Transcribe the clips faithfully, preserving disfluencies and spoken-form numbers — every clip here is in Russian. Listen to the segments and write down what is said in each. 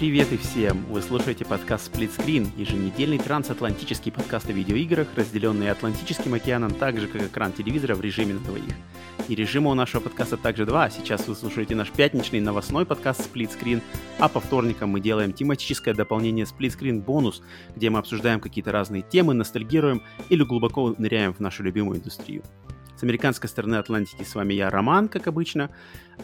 Привет и всем! Вы слушаете подкаст Сплитскрин, еженедельный трансатлантический подкаст о видеоиграх, разделенный Атлантическим океаном, так же, как экран телевизора в режиме на двоих. И режима у нашего подкаста также два. Сейчас вы слушаете наш пятничный новостной подкаст Сплитскрин, а по вторникам мы делаем тематическое дополнение Сплитскрин Бонус, где мы обсуждаем какие-то разные темы, ностальгируем или глубоко ныряем в нашу любимую индустрию. С американской стороны Атлантики с вами я, Роман, как обычно,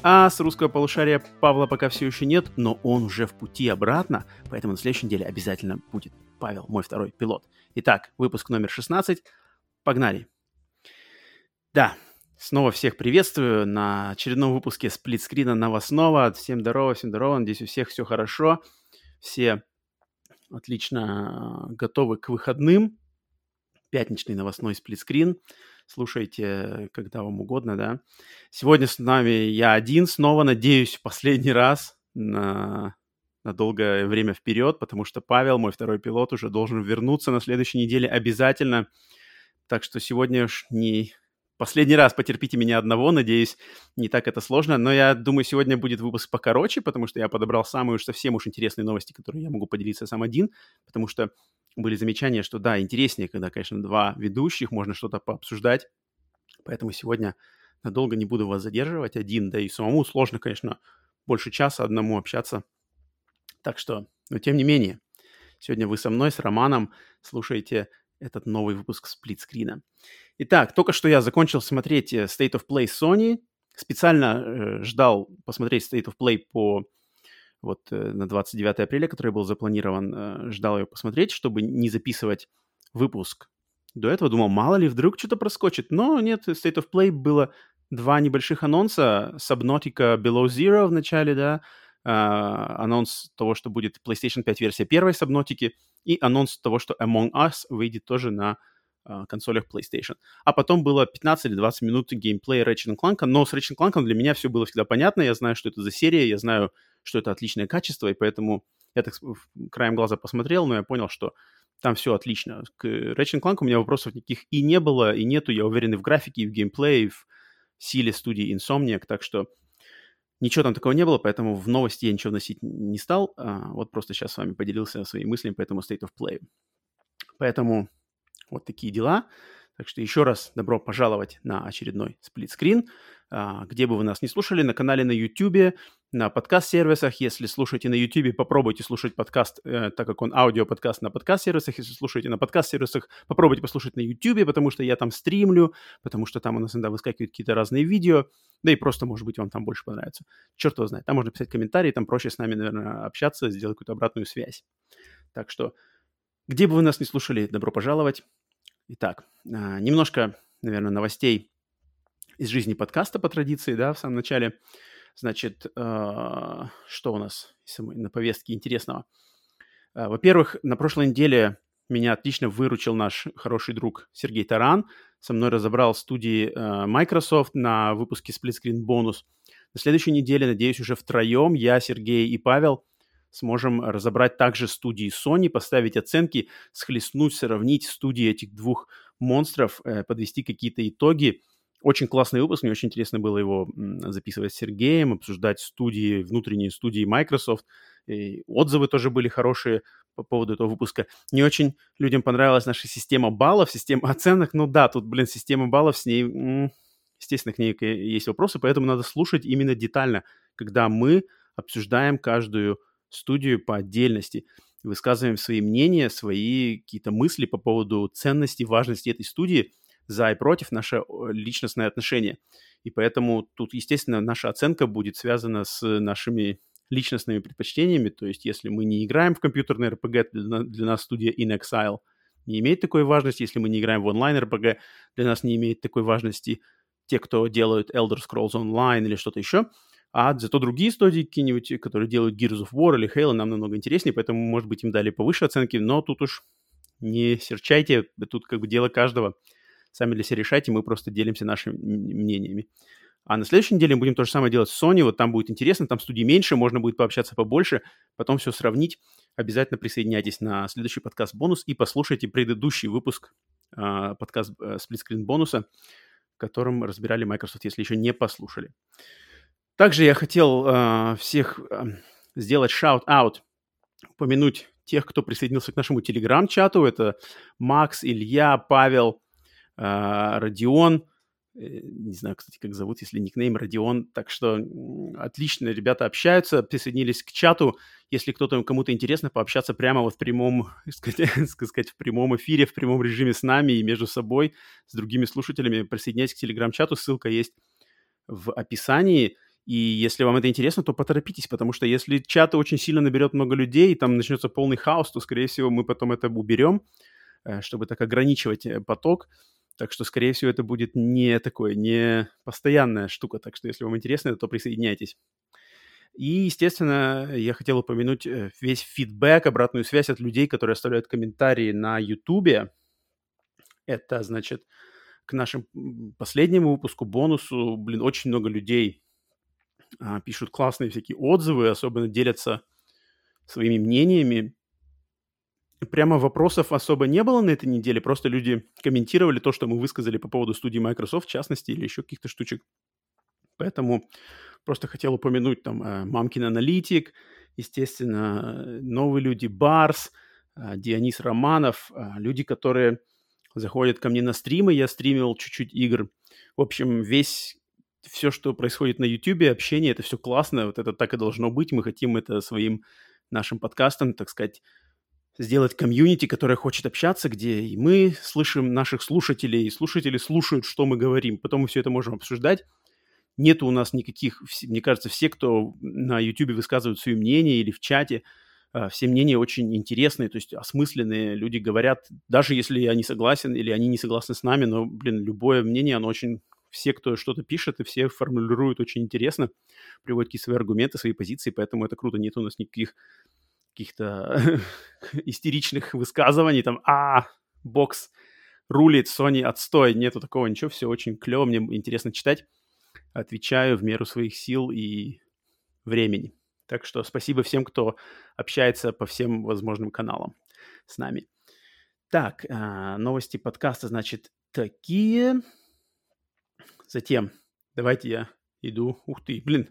а с русского полушария Павла пока все еще нет, но он уже в пути обратно, поэтому на следующей неделе обязательно будет Павел, мой второй пилот. Итак, выпуск номер шестнадцать, погнали. Да, снова всех приветствую на очередном выпуске Сплитскрина новостного. Всем здорово, всем здорово, надеюсь, у всех все хорошо, все отлично готовы к выходным. Пятничный новостной Сплитскрин. Слушайте, когда вам угодно, да. Сегодня с нами я один снова, надеюсь, в последний раз на, на долгое время вперед, потому что Павел, мой второй пилот, уже должен вернуться на следующей неделе обязательно. Так что сегодня уж не последний раз потерпите меня одного, надеюсь, не так это сложно. Но я думаю, сегодня будет выпуск покороче, потому что я подобрал самые уж совсем уж интересные новости, которые я могу поделиться сам один, потому что были замечания, что да, интереснее, когда, конечно, два ведущих, можно что-то пообсуждать. Поэтому сегодня надолго не буду вас задерживать один, да и самому сложно, конечно, больше часа одному общаться. Так что, но тем не менее, сегодня вы со мной, с Романом, слушаете этот новый выпуск Сплитскрина. Итак, только что я закончил смотреть State of Play Sony. Специально э, ждал посмотреть State of Play по... вот на двадцать девятое апреля, который был запланирован, ждал ее посмотреть, чтобы не записывать выпуск. До этого думал, мало ли, вдруг что-то проскочит. Но нет, State of Play было два небольших анонса. Subnautica Below Zero в начале, да, а, анонс того, что будет PlayStation пять версия первой Subnautica, и анонс того, что Among Us выйдет тоже на а, консолях PlayStation. А потом было пятнадцать или двадцать минут геймплея Ratchet энд Clank, но с Ratchet энд Clank для меня все было всегда понятно. Я знаю, что это за серия, я знаю, что это отличное качество, и поэтому я так краем глаза посмотрел, но я понял, что там все отлично. К Ratchet энд Clank у меня вопросов никаких и не было, и нету, я уверен, и в графике, и в геймплее, и в силе студии Insomniac, так что ничего там такого не было, поэтому в новости я ничего вносить не стал, а вот просто сейчас с вами поделился своими мыслями по этому State of Play. Поэтому вот такие дела. Так что еще раз добро пожаловать на очередной сплитскрин. Где бы вы нас ни слушали, на канале на YouTube, на подкаст-сервисах. Если слушаете на YouTube, попробуйте слушать подкаст, так как он аудиоподкаст, на подкаст-сервисах. Если слушаете на подкаст-сервисах, попробуйте послушать на YouTube, потому что я там стримлю, потому что там у нас иногда выскакивают какие-то разные видео. Да и просто, может быть, вам там больше понравится. Черт его знает. Там можно писать комментарии, там проще с нами, наверное, общаться, сделать какую-то обратную связь. Так что, где бы вы нас ни слушали, добро пожаловать. Итак, немножко, наверное, новостей из жизни подкаста по традиции, да, в самом начале. Значит, что у нас на повестке интересного? Во-первых, на прошлой неделе меня отлично выручил наш хороший друг Сергей Таран. Со мной разобрал студии Microsoft на выпуске Сплитскрин Бонус. На следующей неделе, надеюсь, уже втроем я, Сергей и Павел сможем разобрать также студии Sony, поставить оценки, схлестнуть, сравнить студии этих двух монстров, подвести какие-то итоги. Очень классный выпуск, мне очень интересно было его записывать с Сергеем, обсуждать студии, внутренние студии Microsoft. И отзывы тоже были хорошие по поводу этого выпуска. Не очень людям понравилась наша система баллов, система оценок. Ну да, тут, блин, система баллов, с ней, естественно, к ней есть вопросы, поэтому надо слушать именно детально, когда мы обсуждаем каждую студию по отдельности, высказываем свои мнения, свои какие-то мысли по поводу ценности, важности этой студии, за и против, наше личностное отношение. И поэтому тут, естественно, наша оценка будет связана с нашими личностными предпочтениями, то есть если мы не играем в компьютерный эр пи джи, для нас студия In Exile не имеет такой важности, если мы не играем в онлайн-эр пи джи, для нас не имеет такой важности те, кто делают Elder Scrolls Online или что-то еще. А зато другие студии какие-нибудь, которые делают Gears of War или Halo, нам намного интереснее, поэтому, может быть, им дали повыше оценки, но тут уж не серчайте, тут как бы дело каждого. Сами для себя решайте, мы просто делимся нашими мнениями. А на следующей неделе мы будем то же самое делать с Sony, вот там будет интересно, там студий меньше, можно будет пообщаться побольше, потом все сравнить. Обязательно присоединяйтесь на следующий подкаст «Бонус» и послушайте предыдущий выпуск э, подкаст «Сплитскрин Бонуса», в котором разбирали Microsoft, если еще не послушали. Также я хотел э, всех э, сделать shout-out упомянуть тех, кто присоединился к нашему телеграм-чату. Это Макс, Илья, Павел, Родион. Не знаю, кстати, как зовут, если никнейм Родион. Так что отлично ребята общаются, присоединились к чату. Если кто-то, кому-то интересно пообщаться прямо вот в прямом, сказать, в прямом эфире, в прямом режиме с нами и между собой, с другими слушателями, присоединяйтесь к телеграм-чату. Ссылка есть в описании. И если вам это интересно, то поторопитесь, потому что если чат очень сильно наберет много людей, и там начнется полный хаос, то, скорее всего, мы потом это уберем, чтобы так ограничивать поток. Так что, скорее всего, это будет не такое, не постоянная штука. Так что, если вам интересно, то присоединяйтесь. И, естественно, я хотел упомянуть весь фидбэк, обратную связь от людей, которые оставляют комментарии на Ютубе. Это, значит, к нашему последнему выпуску, бонусу, блин, очень много людей а, пишут классные всякие отзывы, особенно делятся своими мнениями. Прямо вопросов особо не было на этой неделе, просто люди комментировали то, что мы высказали по поводу студии Microsoft, в частности, или еще каких-то штучек. Поэтому просто хотел упомянуть там Мамкин Аналитик, естественно, новые люди, Барс, Дионис Романов, люди, которые заходят ко мне на стримы, я стримил чуть-чуть игр. В общем, весь, все, что происходит на YouTube, общение, это все классно, вот это так и должно быть, мы хотим это своим нашим подкастом, так сказать, сделать комьюнити, которое хочет общаться, где и мы слышим наших слушателей, и слушатели слушают, что мы говорим. Потом мы все это можем обсуждать. Нет у нас никаких... Мне кажется, все, кто на YouTube высказывают свои мнения или в чате, все мнения очень интересные, то есть осмысленные. Люди говорят, даже если я не согласен или они не согласны с нами, но, блин, любое мнение, оно очень... Все, кто что-то пишет, и все формулируют очень интересно, приводят какие-то свои аргументы, свои позиции, поэтому это круто. Нет у нас никаких... каких-то истеричных высказываний, там, а, бокс рулит, Sony отстой, нету такого ничего, все очень клево, мне интересно читать, отвечаю в меру своих сил и времени. Так что спасибо всем, кто общается по всем возможным каналам с нами. Так, новости подкаста, значит, такие. Затем, давайте я иду, ух ты, блин,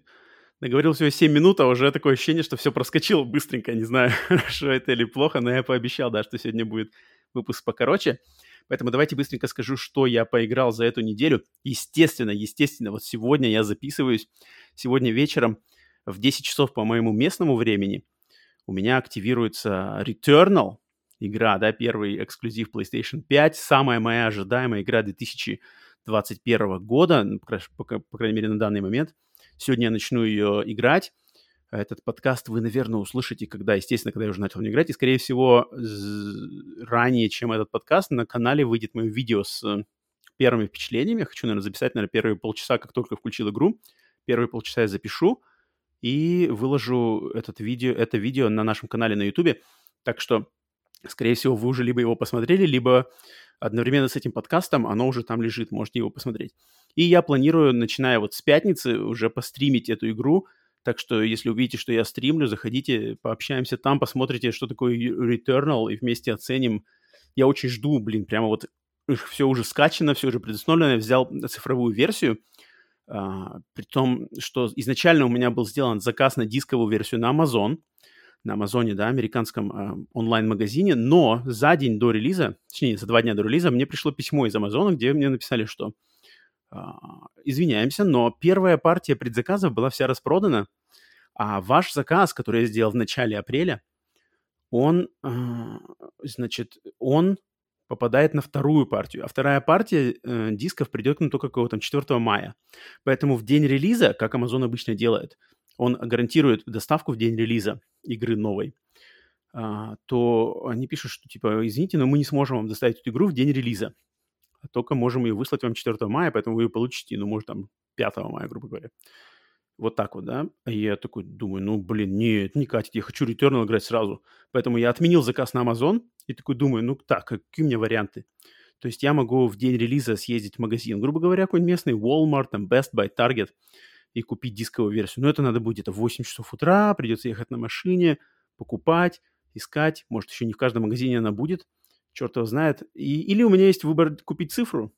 наговорил всего семь минут, а уже такое ощущение, что все проскочило быстренько. Не знаю, хорошо это или плохо, но я пообещал, да, что сегодня будет выпуск покороче. Поэтому давайте быстренько скажу, что я поиграл за эту неделю. Естественно, естественно, вот сегодня я записываюсь. Сегодня вечером в десять часов по моему местному времени у меня активируется Returnal. Игра, да, первый эксклюзив PlayStation пять. Самая моя ожидаемая игра две тысячи двадцать первого года, по крайней мере, на данный момент. Сегодня я начну ее играть. Этот подкаст вы, наверное, услышите, когда, естественно, когда я уже начал в нее играть. И, скорее всего, ранее, чем этот подкаст, на канале выйдет мое видео с первыми впечатлениями. Я хочу, наверное, записать, наверное, первые полчаса, как только включил игру. Первые полчаса я запишу и выложу этот видео, это видео на нашем канале на Ютубе. Так что, скорее всего, вы уже либо его посмотрели, либо одновременно с этим подкастом оно уже там лежит, можете его посмотреть. И я планирую, начиная вот с пятницы, уже постримить эту игру. Так что, если увидите, что я стримлю, заходите, пообщаемся там, посмотрите, что такое Returnal, и вместе оценим. Я очень жду, блин, прямо вот все уже скачано, все уже предустановлено. Я взял цифровую версию, а, при том, что изначально у меня был сделан заказ на дисковую версию на Amazon, на Амазоне, да, американском э, онлайн-магазине, но за день до релиза, точнее, за два дня до релиза мне пришло письмо из Амазона, где мне написали, что э, извиняемся, но первая партия предзаказов была вся распродана, а ваш заказ, который я сделал в начале апреля, он, э, значит, он попадает на вторую партию, а вторая партия э, дисков придет ну, только какого-то там четвёртого мая. Поэтому в день релиза, как Амазон обычно делает, он гарантирует доставку в день релиза игры новой, то они пишут, что типа, извините, но мы не сможем вам доставить эту игру в день релиза, только можем ее выслать вам четвёртого мая, поэтому вы ее получите, ну, может, там, пятого мая, грубо говоря. Вот так вот, да. И я такой думаю, ну, блин, нет, не катит, я хочу Returnal играть сразу. Поэтому я отменил заказ на Amazon и такой думаю, ну, так, какие у меня варианты? То есть я могу в день релиза съездить в магазин, грубо говоря, какой-нибудь местный, Walmart, там, Best Buy, Target, и купить дисковую версию. Но это надо будет где-то в восемь часов утра, придется ехать на машине, покупать, искать. Может, еще не в каждом магазине она будет, черт его знает. И, или у меня есть выбор купить цифру.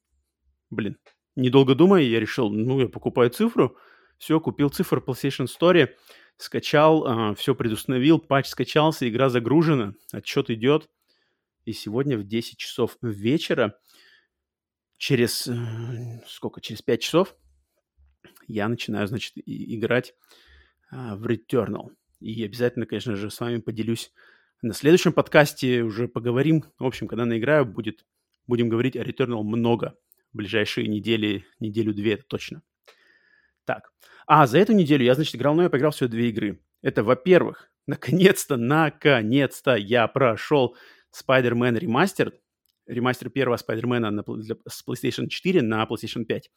Блин, недолго думая, я решил, ну, я покупаю цифру. Все, купил цифру в PlayStation Store. скачал, э, все предустановил, патч скачался, игра загружена, отчет идет. И сегодня в десять часов вечера, через, э, сколько, через пять часов, я начинаю, значит, играть э, в Returnal. И обязательно, конечно же, с вами поделюсь на следующем подкасте, уже поговорим. В общем, когда наиграю, будет, будем говорить о Returnal много. В ближайшие недели, неделю-две, это точно. Так, а за эту неделю я, значит, играл, но я поиграл всего две игры. Это, во-первых, наконец-то, наконец-то я прошел Spider-Man Remastered. Ремастер первого Spider-Man на, для, с PlayStation четыре на PlayStation пять.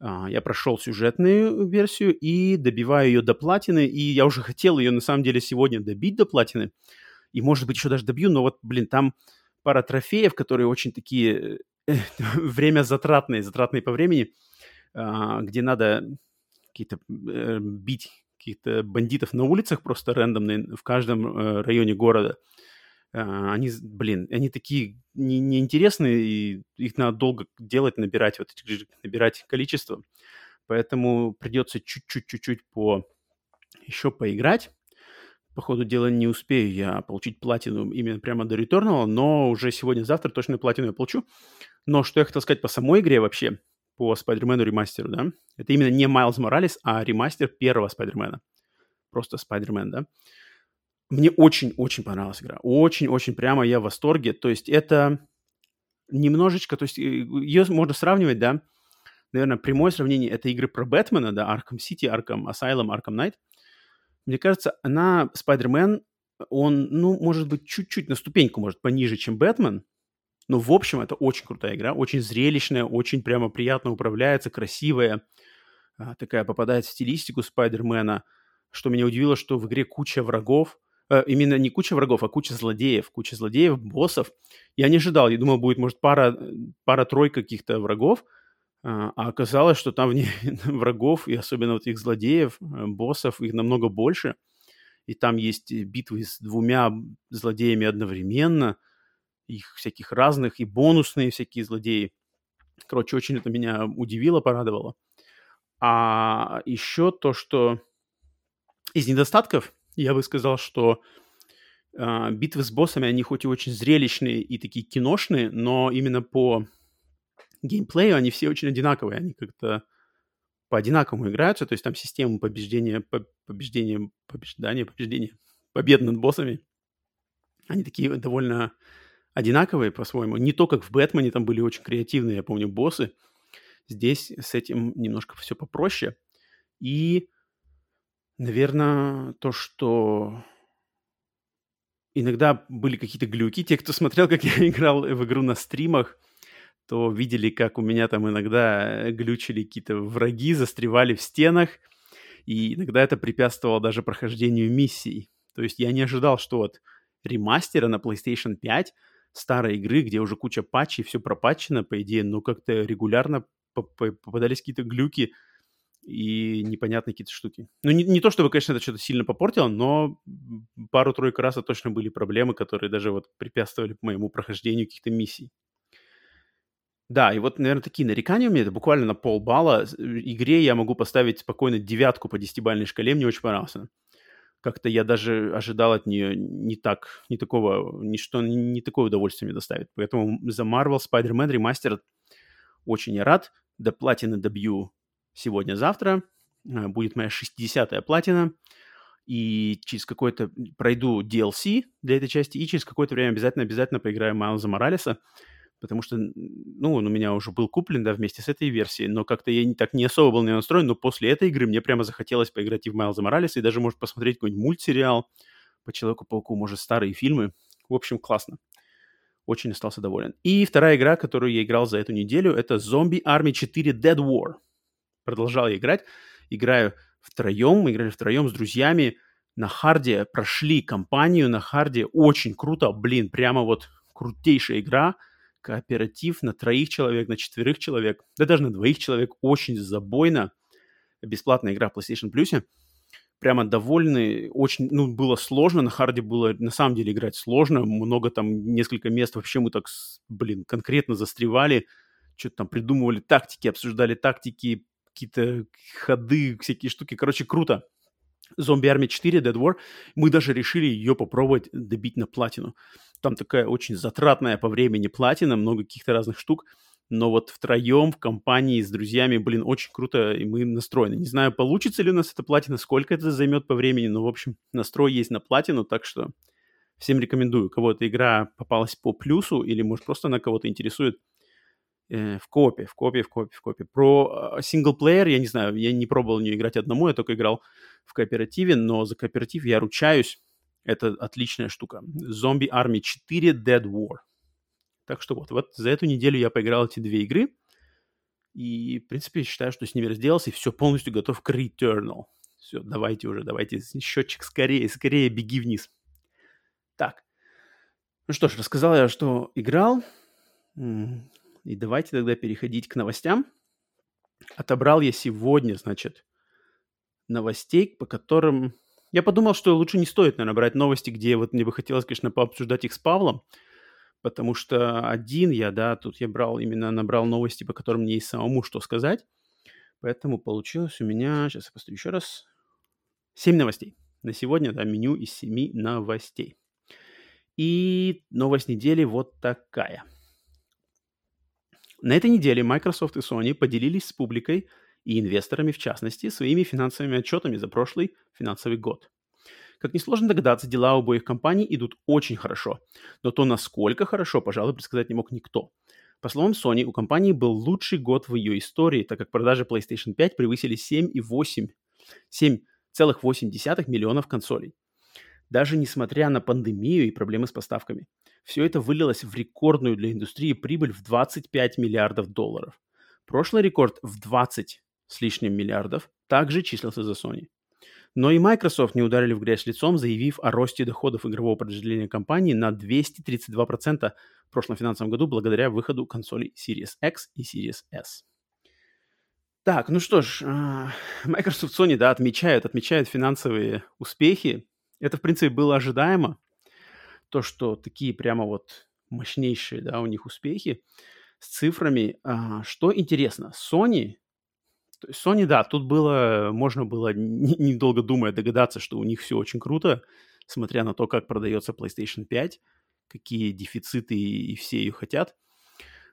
Uh, я прошел сюжетную версию и добиваю ее до платины. И я уже хотел ее, на самом деле, сегодня добить до платины. И, может быть, еще даже добью, но вот, блин, там пара трофеев, которые очень такие время затратные, затратные по времени, где надо какие-то бить каких-то бандитов на улицах просто рандомные в каждом районе города. Они, блин, они такие неинтересные, и их надо долго делать, набирать, вот, набирать количество. Поэтому придется чуть-чуть-чуть-чуть по... еще поиграть. По ходу дела не успею я получить платину именно прямо до Returnal, но уже сегодня-завтра точно платину я получу. Но что я хотел сказать по самой игре вообще, по Spider-Man ремастеру, да? Это именно не Miles Morales, а ремастер первого Spider-Man. Просто Spider-Man, да? Мне очень-очень понравилась игра. Очень-очень прямо я в восторге. То есть это немножечко... То есть ее можно сравнивать, да? Наверное, прямое сравнение — это игры про Бэтмена, да? Arkham City, Arkham Asylum, Arkham Knight. Мне кажется, она, Spider-Man, он, ну, может быть, чуть-чуть на ступеньку, может, пониже, чем Бэтмен. Но, в общем, это очень крутая игра, очень зрелищная, очень прямо приятно управляется, красивая. Такая попадает в стилистику Spider-Man. Что меня удивило, что в игре куча врагов. Э, именно не куча врагов, а куча злодеев. Куча злодеев, боссов. Я не ожидал, я думал, будет, может, пара, пара-тройка каких-то врагов. А оказалось, что там врагов, и особенно вот их злодеев, боссов, их намного больше. И там есть битвы с двумя злодеями одновременно, их всяких разных, и бонусные всякие злодеи. Короче, очень это меня удивило, порадовало. А еще то, что из недостатков, я бы сказал, что э, битвы с боссами, они хоть и очень зрелищные и такие киношные, но именно по... геймплею они все очень одинаковые, они как-то по-одинаковому играются, то есть там система побеждения, побеждения, побеждания, побеждения, побед над боссами, они такие довольно одинаковые по-своему. Не то, как в Бэтмене, там были очень креативные, я помню, боссы. Здесь с этим немножко все попроще. И, наверное, то, что... иногда были какие-то глюки. Те, кто смотрел, как я играл в игру на стримах, то видели, как у меня там иногда глючили какие-то враги, застревали в стенах, и иногда это препятствовало даже прохождению миссий. То есть я не ожидал, что от ремастера на PlayStation пять старой игры, где уже куча патчей, все пропатчено, по идее, но как-то регулярно попадались какие-то глюки и непонятные какие-то штуки. Ну, не, не то чтобы, конечно, это что-то сильно попортило, но пару-тройку раз это точно были проблемы, которые даже вот препятствовали моему прохождению каких-то миссий. Да, и вот, наверное, такие нарекания у меня, это буквально на полбалла. Игре я могу поставить спокойно девятку по десятибалльной шкале, мне очень понравился. Как-то я даже ожидал от нее не так, не такого, ничто, не такое удовольствие мне доставит. Поэтому за Marvel Spider-Man Remastered очень я рад. До платины добью сегодня-завтра. Будет моя шестидесятая платина. И через какое-то... пройду ди эл си для этой части, и через какое-то время обязательно-обязательно поиграю Майлза Моралеса. Потому что, ну, он у меня уже был куплен, да, вместе с этой версией, но как-то я не, так не особо был на него настроен, но после этой игры мне прямо захотелось поиграть и в Майлза Моралеса, и даже, может, посмотреть какой-нибудь мультсериал по Человеку-пауку, может, старые фильмы. В общем, классно. Очень остался доволен. И вторая игра, которую я играл за эту неделю, это Zombie Army четыре Dead War. Продолжал я играть. Играю втроем, мы играли втроем с друзьями на харде, прошли кампанию на харде. Очень круто, блин, прямо вот крутейшая игра. Кооператив на троих человек, на четверых человек, да даже на двоих человек, очень забойно. Бесплатная игра в PlayStation Plus. Прямо довольны. Очень, ну, было сложно. На харде было, на самом деле, играть сложно. Много там, несколько мест вообще мы так, блин, конкретно застревали. Что-то там придумывали тактики, обсуждали тактики, какие-то ходы, всякие штуки. Короче, круто. Zombie Army четыре Dead War, мы даже решили ее попробовать добить на платину. Там такая очень затратная по времени платина, много каких-то разных штук. Но вот втроем в компании с друзьями, блин, очень круто, и мы настроены. Не знаю, получится ли у нас эта платина, сколько это займет по времени, но, в общем, настрой есть на платину, так что всем рекомендую. Кого эта игра попалась по плюсу, или, может, просто она кого-то интересует, э, в коопе, в коопе, в коопе, в коопе. Про э, синглплеер, я не знаю, я не пробовал в нее играть одному, я только играл в кооперативе, но за кооператив я ручаюсь, это отличная штука. Zombie Army четыре Dead War. Так что вот, вот за эту неделю я поиграл эти две игры. И, в принципе, считаю, что с ними разделался. И все, полностью готов к Returnal. Все, давайте уже, давайте. Счетчик скорее, скорее беги вниз. Так. Ну что ж, рассказал я, что играл. И давайте тогда переходить к новостям. Отобрал я сегодня, значит, новостей, по которым... Я подумал, что лучше не стоит, наверное, брать новости, где вот мне бы хотелось, конечно, пообсуждать их с Павлом. Потому что один я, да, тут я брал, именно набрал новости, по которым мне есть самому что сказать. Поэтому получилось у меня, сейчас я поставлю еще раз, семь новостей. На сегодня, да, меню из семи новостей. И новость недели вот такая. На этой неделе Microsoft и Sony поделились с публикой и инвесторами, в частности, своими финансовыми отчетами за прошлый финансовый год. Как несложно догадаться, дела у обоих компаний идут очень хорошо. Но то, насколько хорошо, пожалуй, предсказать не мог никто. По словам Sony, у компании был лучший год в ее истории, так как продажи PlayStation пять превысили семь целых восемь десятых миллионов консолей. Даже несмотря на пандемию и проблемы с поставками, все это вылилось в рекордную для индустрии прибыль в двадцать пять миллиардов долларов. Прошлый рекорд в двадцать с лишним миллиардов также числился за Sony. Но и Microsoft не ударили в грязь лицом, заявив о росте доходов игрового подразделения компании на двести тридцать два процента в прошлом финансовом году благодаря выходу консолей Series X и Series S. Так, ну что ж, Microsoft, Sony, да, отмечают, отмечают финансовые успехи. Это, в принципе, было ожидаемо. То, что такие прямо вот мощнейшие, да, у них успехи с цифрами. Что интересно, Sony... То есть Sony, да, тут было, можно было, недолго думая, догадаться, что у них все очень круто, смотря на то, как продается PlayStation пять, какие дефициты и все ее хотят.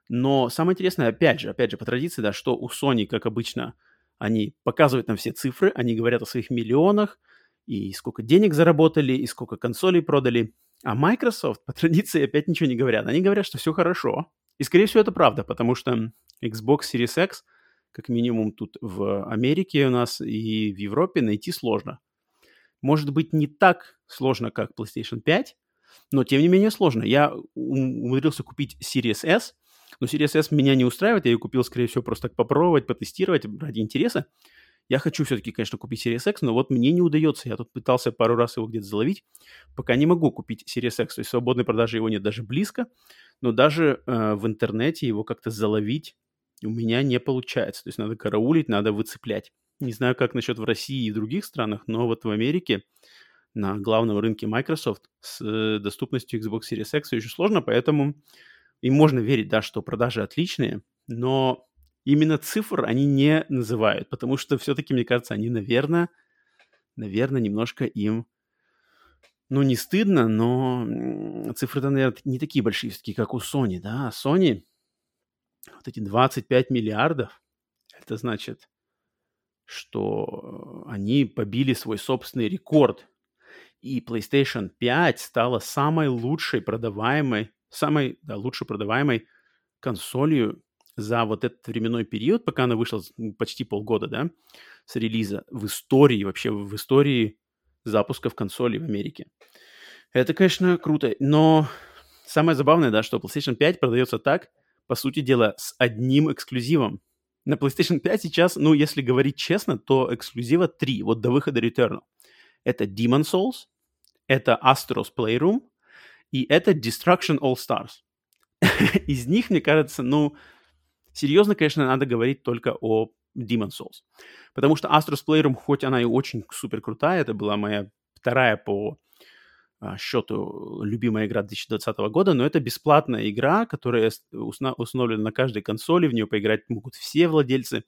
Но самое интересное, опять же, опять же, по традиции, да, что у Sony, как обычно, они показывают нам все цифры, они говорят о своих миллионах, и сколько денег заработали, и сколько консолей продали. А Microsoft, по традиции, опять ничего не говорят. Они говорят, что все хорошо. И, скорее всего, это правда, потому что Xbox Series X как минимум тут в Америке у нас и в Европе найти сложно. Может быть, не так сложно, как PlayStation пять, но тем не менее сложно. Я умудрился купить Series S, но Series S меня не устраивает. Я ее купил, скорее всего, просто так попробовать, потестировать ради интереса. Я хочу все-таки, конечно, купить Series X, но вот мне не удается. Я тут пытался пару раз его где-то заловить, пока не могу купить Series X. То есть свободной продажи его нет даже близко, но даже э, в интернете его как-то заловить у меня не получается. То есть надо караулить, надо выцеплять. Не знаю, как насчет в России и других странах, но вот в Америке на главном рынке Microsoft с доступностью Xbox Series X все еще сложно, поэтому им можно верить, да, что продажи отличные, но именно цифр они не называют, потому что все-таки, мне кажется, они, наверное, наверное, немножко им, ну, не стыдно, но цифры-то, наверное, не такие большие, такие, как у Sony, да, Sony... Вот эти двадцать пять миллиардов, это значит, что они побили свой собственный рекорд. И PlayStation пять стала самой лучшей продаваемой, самой, да, лучше продаваемой консолью за вот этот временной период, пока она вышла почти полгода, да, с релиза, в истории, вообще в истории запусков консолей в Америке. Это, конечно, круто, но самое забавное, да, что PlayStation пять продается так, по сути дела, с одним эксклюзивом. На PlayStation пять сейчас, ну, если говорить честно, то эксклюзива три, вот до выхода Returnal. Это Demon's Souls, это Astro's Playroom и это Destruction All Stars. Из них, мне кажется, ну, серьезно, конечно, надо говорить только о Demon's Souls. Потому что Astro's Playroom, хоть она и очень супер крутая, это была моя вторая по... счету любимая игра две тысячи двадцатого года, но это бесплатная игра, которая установлена на каждой консоли, в нее поиграть могут все владельцы,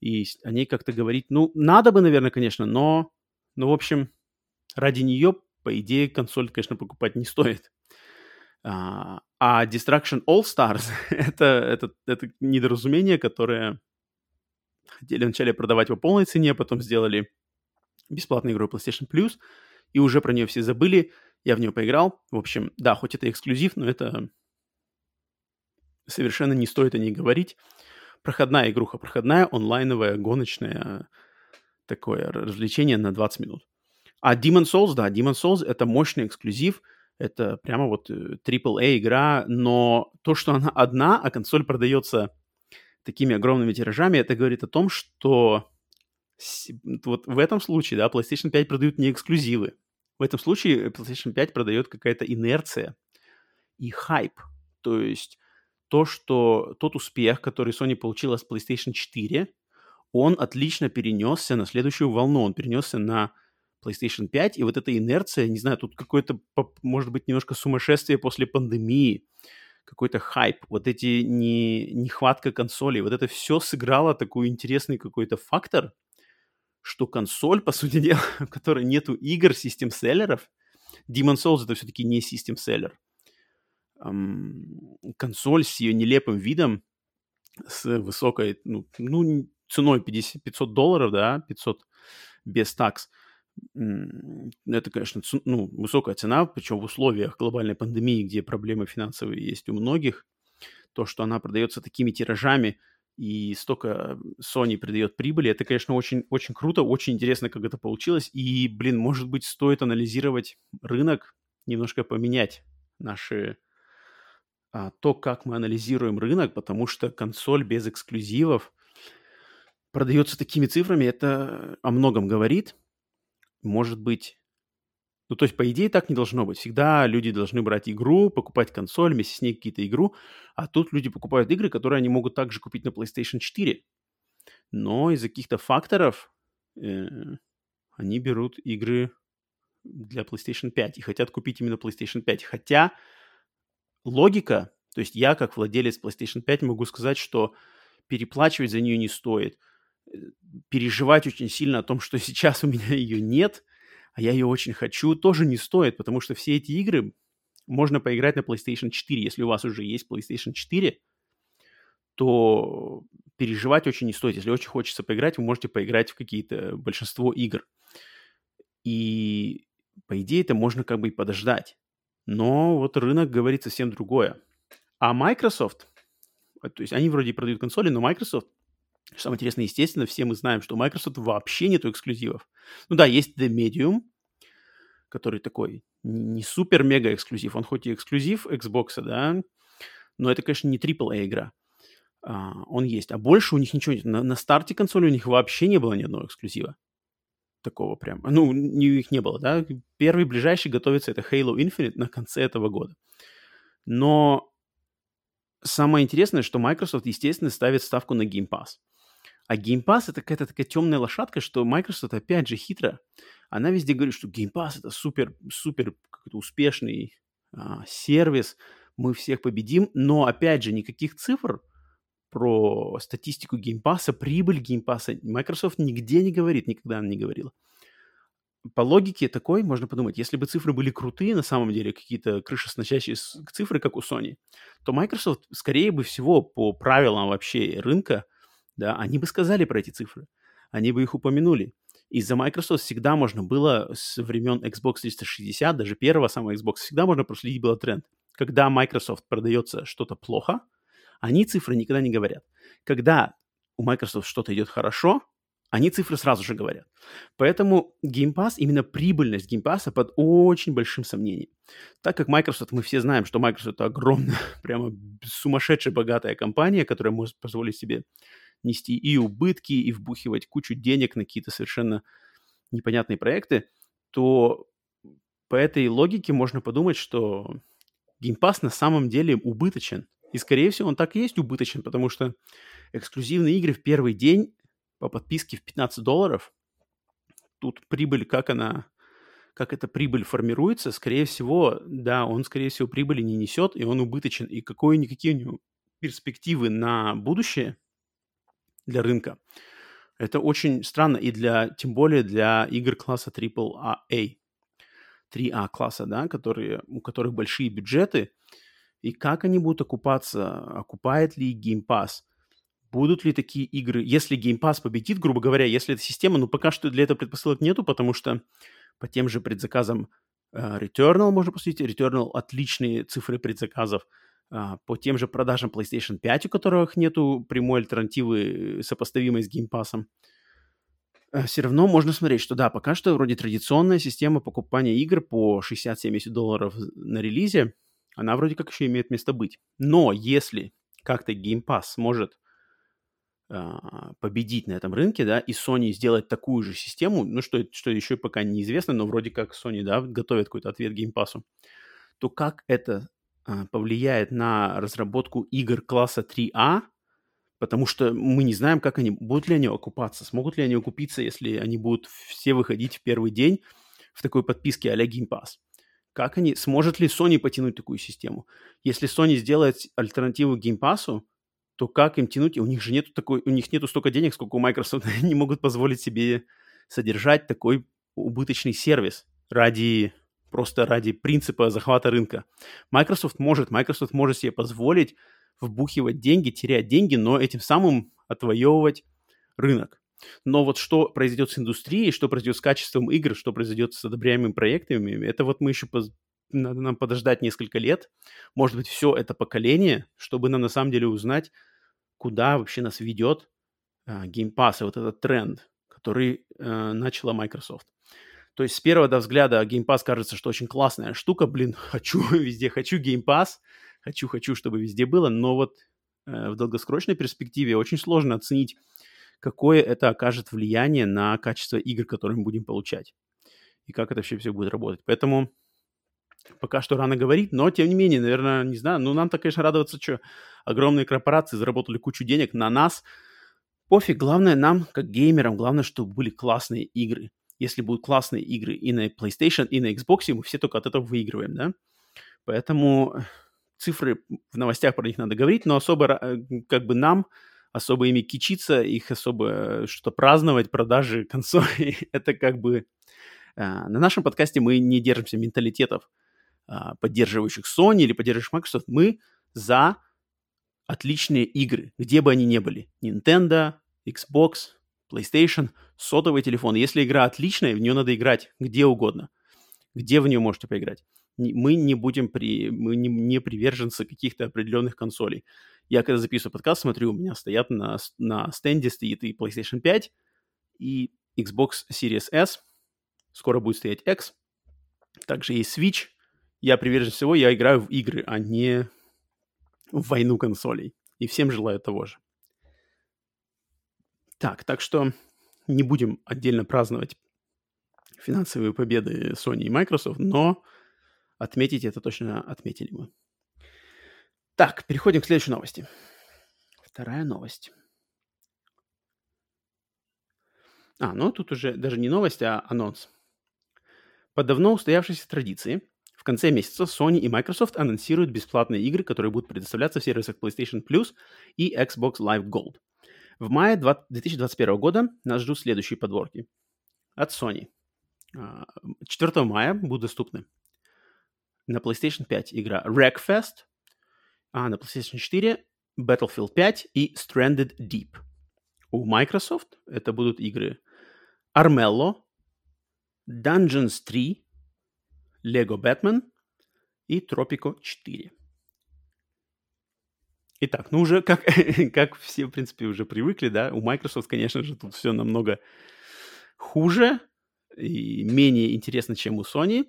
и о ней как-то говорить, ну, надо бы, наверное, конечно, но Ну, в общем, ради нее, по идее, консоль, конечно, покупать не стоит. А, а Destruction All Stars это, это, это недоразумение, которое хотели вначале продавать по полной цене, потом сделали бесплатную игру PlayStation Plus, и уже про нее все забыли. Я в нее поиграл. В общем, да, хоть это эксклюзив, но это совершенно не стоит о ней говорить. Проходная игруха, проходная, онлайновая, гоночная, такое развлечение на двадцать минут. А Demon's Souls, да, Demon's Souls это мощный эксклюзив, это прямо вот трипл-эй игра, но то, что она одна, а консоль продается такими огромными тиражами, это говорит о том, что вот в этом случае, да, PlayStation пять продают не эксклюзивы. В этом случае PlayStation пять продает какая-то инерция и хайп. То есть то, что тот успех, который Sony получила с PlayStation четыре, он отлично перенесся на следующую волну, он перенесся на PlayStation пять, и вот эта инерция, не знаю, тут какое-то, может быть, немножко сумасшествие после пандемии, какой-то хайп, вот эти не, нехватка консолей, вот это все сыграло такой интересный какой-то фактор, что консоль, по сути дела, в которой нету игр, систем-селлеров, Demon's Souls это все-таки не систем-селлер, консоль с ее нелепым видом, с высокой, ну, ну ценой пятьдесят, пятьсот долларов, да, пятьсот без такс. Это, конечно, ц... ну, высокая цена, причем в условиях глобальной пандемии, где проблемы финансовые есть у многих. То, что она продается такими тиражами и столько Sony придает прибыли, это, конечно, очень, очень круто, очень интересно, как это получилось. И, блин, может быть, стоит анализировать рынок, немножко поменять наши... А, то, как мы анализируем рынок, потому что консоль без эксклюзивов продается такими цифрами, это о многом говорит. Может быть... Ну, то есть, по идее, так не должно быть. Всегда люди должны брать игру, покупать консоль, вместе с ней какие-то игру. А тут люди покупают игры, которые они могут также купить на PlayStation четыре. Но из-за каких-то факторов э, они берут игры для PlayStation пять и хотят купить именно PlayStation пять. Хотя логика... То есть я, как владелец PlayStation пять, могу сказать, что переплачивать за нее не стоит. Переживать очень сильно о том, что сейчас у меня ее нет, а я ее очень хочу, тоже не стоит, потому что все эти игры можно поиграть на PlayStation четыре. Если у вас уже есть PlayStation четыре, то переживать очень не стоит. Если очень хочется поиграть, вы можете поиграть в какие-то большинство игр. И по идее это можно как бы и подождать. Но вот рынок говорит совсем другое. А Microsoft, то есть они вроде продают консоли, но Microsoft, что самое интересное, естественно, все мы знаем, что у Microsoft вообще нету эксклюзивов. Ну да, есть The Medium, который такой не супер-мега эксклюзив. Он хоть и эксклюзив Xbox, да, но это, конечно, не трипл-эй игра. А, он есть. А больше у них ничего нет. На, на старте консоли у них вообще не было ни одного эксклюзива. Такого прям. Ну, не, их не было, да. Первый ближайший готовится, это Halo Infinite на конце этого года. Но самое интересное, что Microsoft, естественно, ставит ставку на Game Pass. А Game Pass — это какая-то такая темная лошадка, что Microsoft, опять же, хитро. Она везде говорит, что Game Pass — это супер-супер какой-то успешный а, сервис, мы всех победим. Но, опять же, никаких цифр про статистику Game Pass, прибыль Game Pass Microsoft нигде не говорит, никогда она не говорила. По логике такой можно подумать, если бы цифры были крутые, на самом деле, какие-то крышесносящие цифры, как у Sony, то Microsoft, скорее бы всего, по правилам вообще рынка, да, они бы сказали про эти цифры, они бы их упомянули. Из-за Microsoft всегда можно было со времен Xbox триста шестьдесят, даже первого самого Xbox, всегда можно проследить был тренд. Когда Microsoft продается что-то плохо, они цифры никогда не говорят. Когда у Microsoft что-то идет хорошо, они цифры сразу же говорят. Поэтому Game Pass, именно прибыльность Game Pass'а под очень большим сомнением. Так как Microsoft, мы все знаем, что Microsoft это огромная, прямо сумасшедшая богатая компания, которая может позволить себе нести и убытки, и вбухивать кучу денег на какие-то совершенно непонятные проекты, то по этой логике можно подумать, что Game Pass на самом деле убыточен. И, скорее всего, он так и есть убыточен, потому что эксклюзивные игры в первый день по подписке в пятнадцать долларов, тут прибыль, как она, как эта прибыль формируется, скорее всего, да, он, скорее всего, прибыли не несет, и он убыточен. И какие-никакие у него перспективы на будущее для рынка, Это очень странно, и для, тем более для игр класса три А, три А класса, да, которые, у которых большие бюджеты. И как они будут окупаться? Окупает ли Game Pass? Будут ли такие игры? Если Game Pass победит, грубо говоря, если эта система, ну пока что для этого предпосылок нету, потому что по тем же предзаказам uh, Returnal можно посмотреть. Returnal отличные цифры предзаказов. Uh, по тем же продажам PlayStation пять, у которых нету прямой альтернативы, сопоставимой с Game Pass'ом. Uh, все равно можно смотреть, что да, пока что вроде традиционная система покупания игр по шестьдесят-семьдесят долларов на релизе, она вроде как еще имеет место быть. Но если как-то Game Pass сможет uh, победить на этом рынке, да, и Sony сделать такую же систему, ну что, что еще пока неизвестно, но вроде как Sony, да, готовит какой-то ответ Game Pass'у, то как это повлияет на разработку игр класса три А, потому что мы не знаем, как они, будут ли они окупаться, смогут ли они окупиться, если они будут все выходить в первый день в такой подписке а-ля Game Pass. Как они, сможет ли Sony потянуть такую систему? Если Sony сделает альтернативу Game Pass'у, то как им тянуть? У них же нету такой, у них нету столько денег, сколько у Microsoft, они не могут позволить себе содержать такой убыточный сервис ради... Просто ради принципа захвата рынка. Microsoft может, Microsoft может себе позволить вбухивать деньги, терять деньги, но этим самым отвоевывать рынок. Но вот что произойдет с индустрией, что произойдет с качеством игр, что произойдет с одобряемыми проектами, это вот мы еще поз... надо нам подождать несколько лет. Может быть, все это поколение, чтобы нам на самом деле узнать, куда вообще нас ведет uh, Game Pass и вот этот тренд, который uh, начала Microsoft. То есть с первого до взгляда Game Pass кажется, что очень классная штука. Блин, хочу, везде хочу Game Pass. Хочу-хочу, чтобы везде было. Но вот э, в долгосрочной перспективе очень сложно оценить, какое это окажет влияние на качество игр, которые мы будем получать. И как это вообще все будет работать. Поэтому пока что рано говорить. Но, тем не менее, наверное, не знаю. Ну, нам-то, конечно, радоваться, что огромные корпорации заработали кучу денег на нас. Пофиг. Главное нам, как геймерам, главное, чтобы были классные игры. Если будут классные игры и на PlayStation, и на Xbox, мы все только от этого выигрываем, да? Поэтому цифры, в новостях про них надо говорить, но особо как бы нам, особо ими кичиться, их особо что-то праздновать, продажи консолей, это как бы... На нашем подкасте мы не держимся менталитетов, поддерживающих Sony или поддерживающих Microsoft. Мы за отличные игры, где бы они ни были. Nintendo, Xbox... PlayStation, сотовый телефон. Если игра отличная, в нее надо играть где угодно. Где в нее можете поиграть. Мы не будем при... мы не, не приверженцы каких-то определенных консолей. Я когда записываю подкаст, смотрю, у меня стоят на, на стенде стоит и PlayStation пять, и Xbox Series Эс. Скоро будет стоять X. Также есть Switch. Я привержен всего, я играю в игры, а не в войну консолей. И всем желаю того же. Так, так что не будем отдельно праздновать финансовые победы Sony и Microsoft, но отметить это точно отметили мы. Так, переходим к следующей новости. Вторая новость. А, ну тут уже даже не новость, а анонс. По давно устоявшейся традиции, в конце месяца Sony и Microsoft анонсируют бесплатные игры, которые будут предоставляться в сервисах PlayStation Plus и Xbox Live Gold. В мае двадцать первого года нас ждут следующие подборки от Sony. четвёртого мая будут доступны на PlayStation пять игра Wreckfest, а на PlayStation четыре Battlefield пять и Stranded Deep. У Microsoft это будут игры Armello, Dungeons три, LEGO Batman и Tropico четыре. Итак, ну уже, как, как все, в принципе, уже привыкли, да, у Microsoft, конечно же, тут все намного хуже и менее интересно, чем у Sony.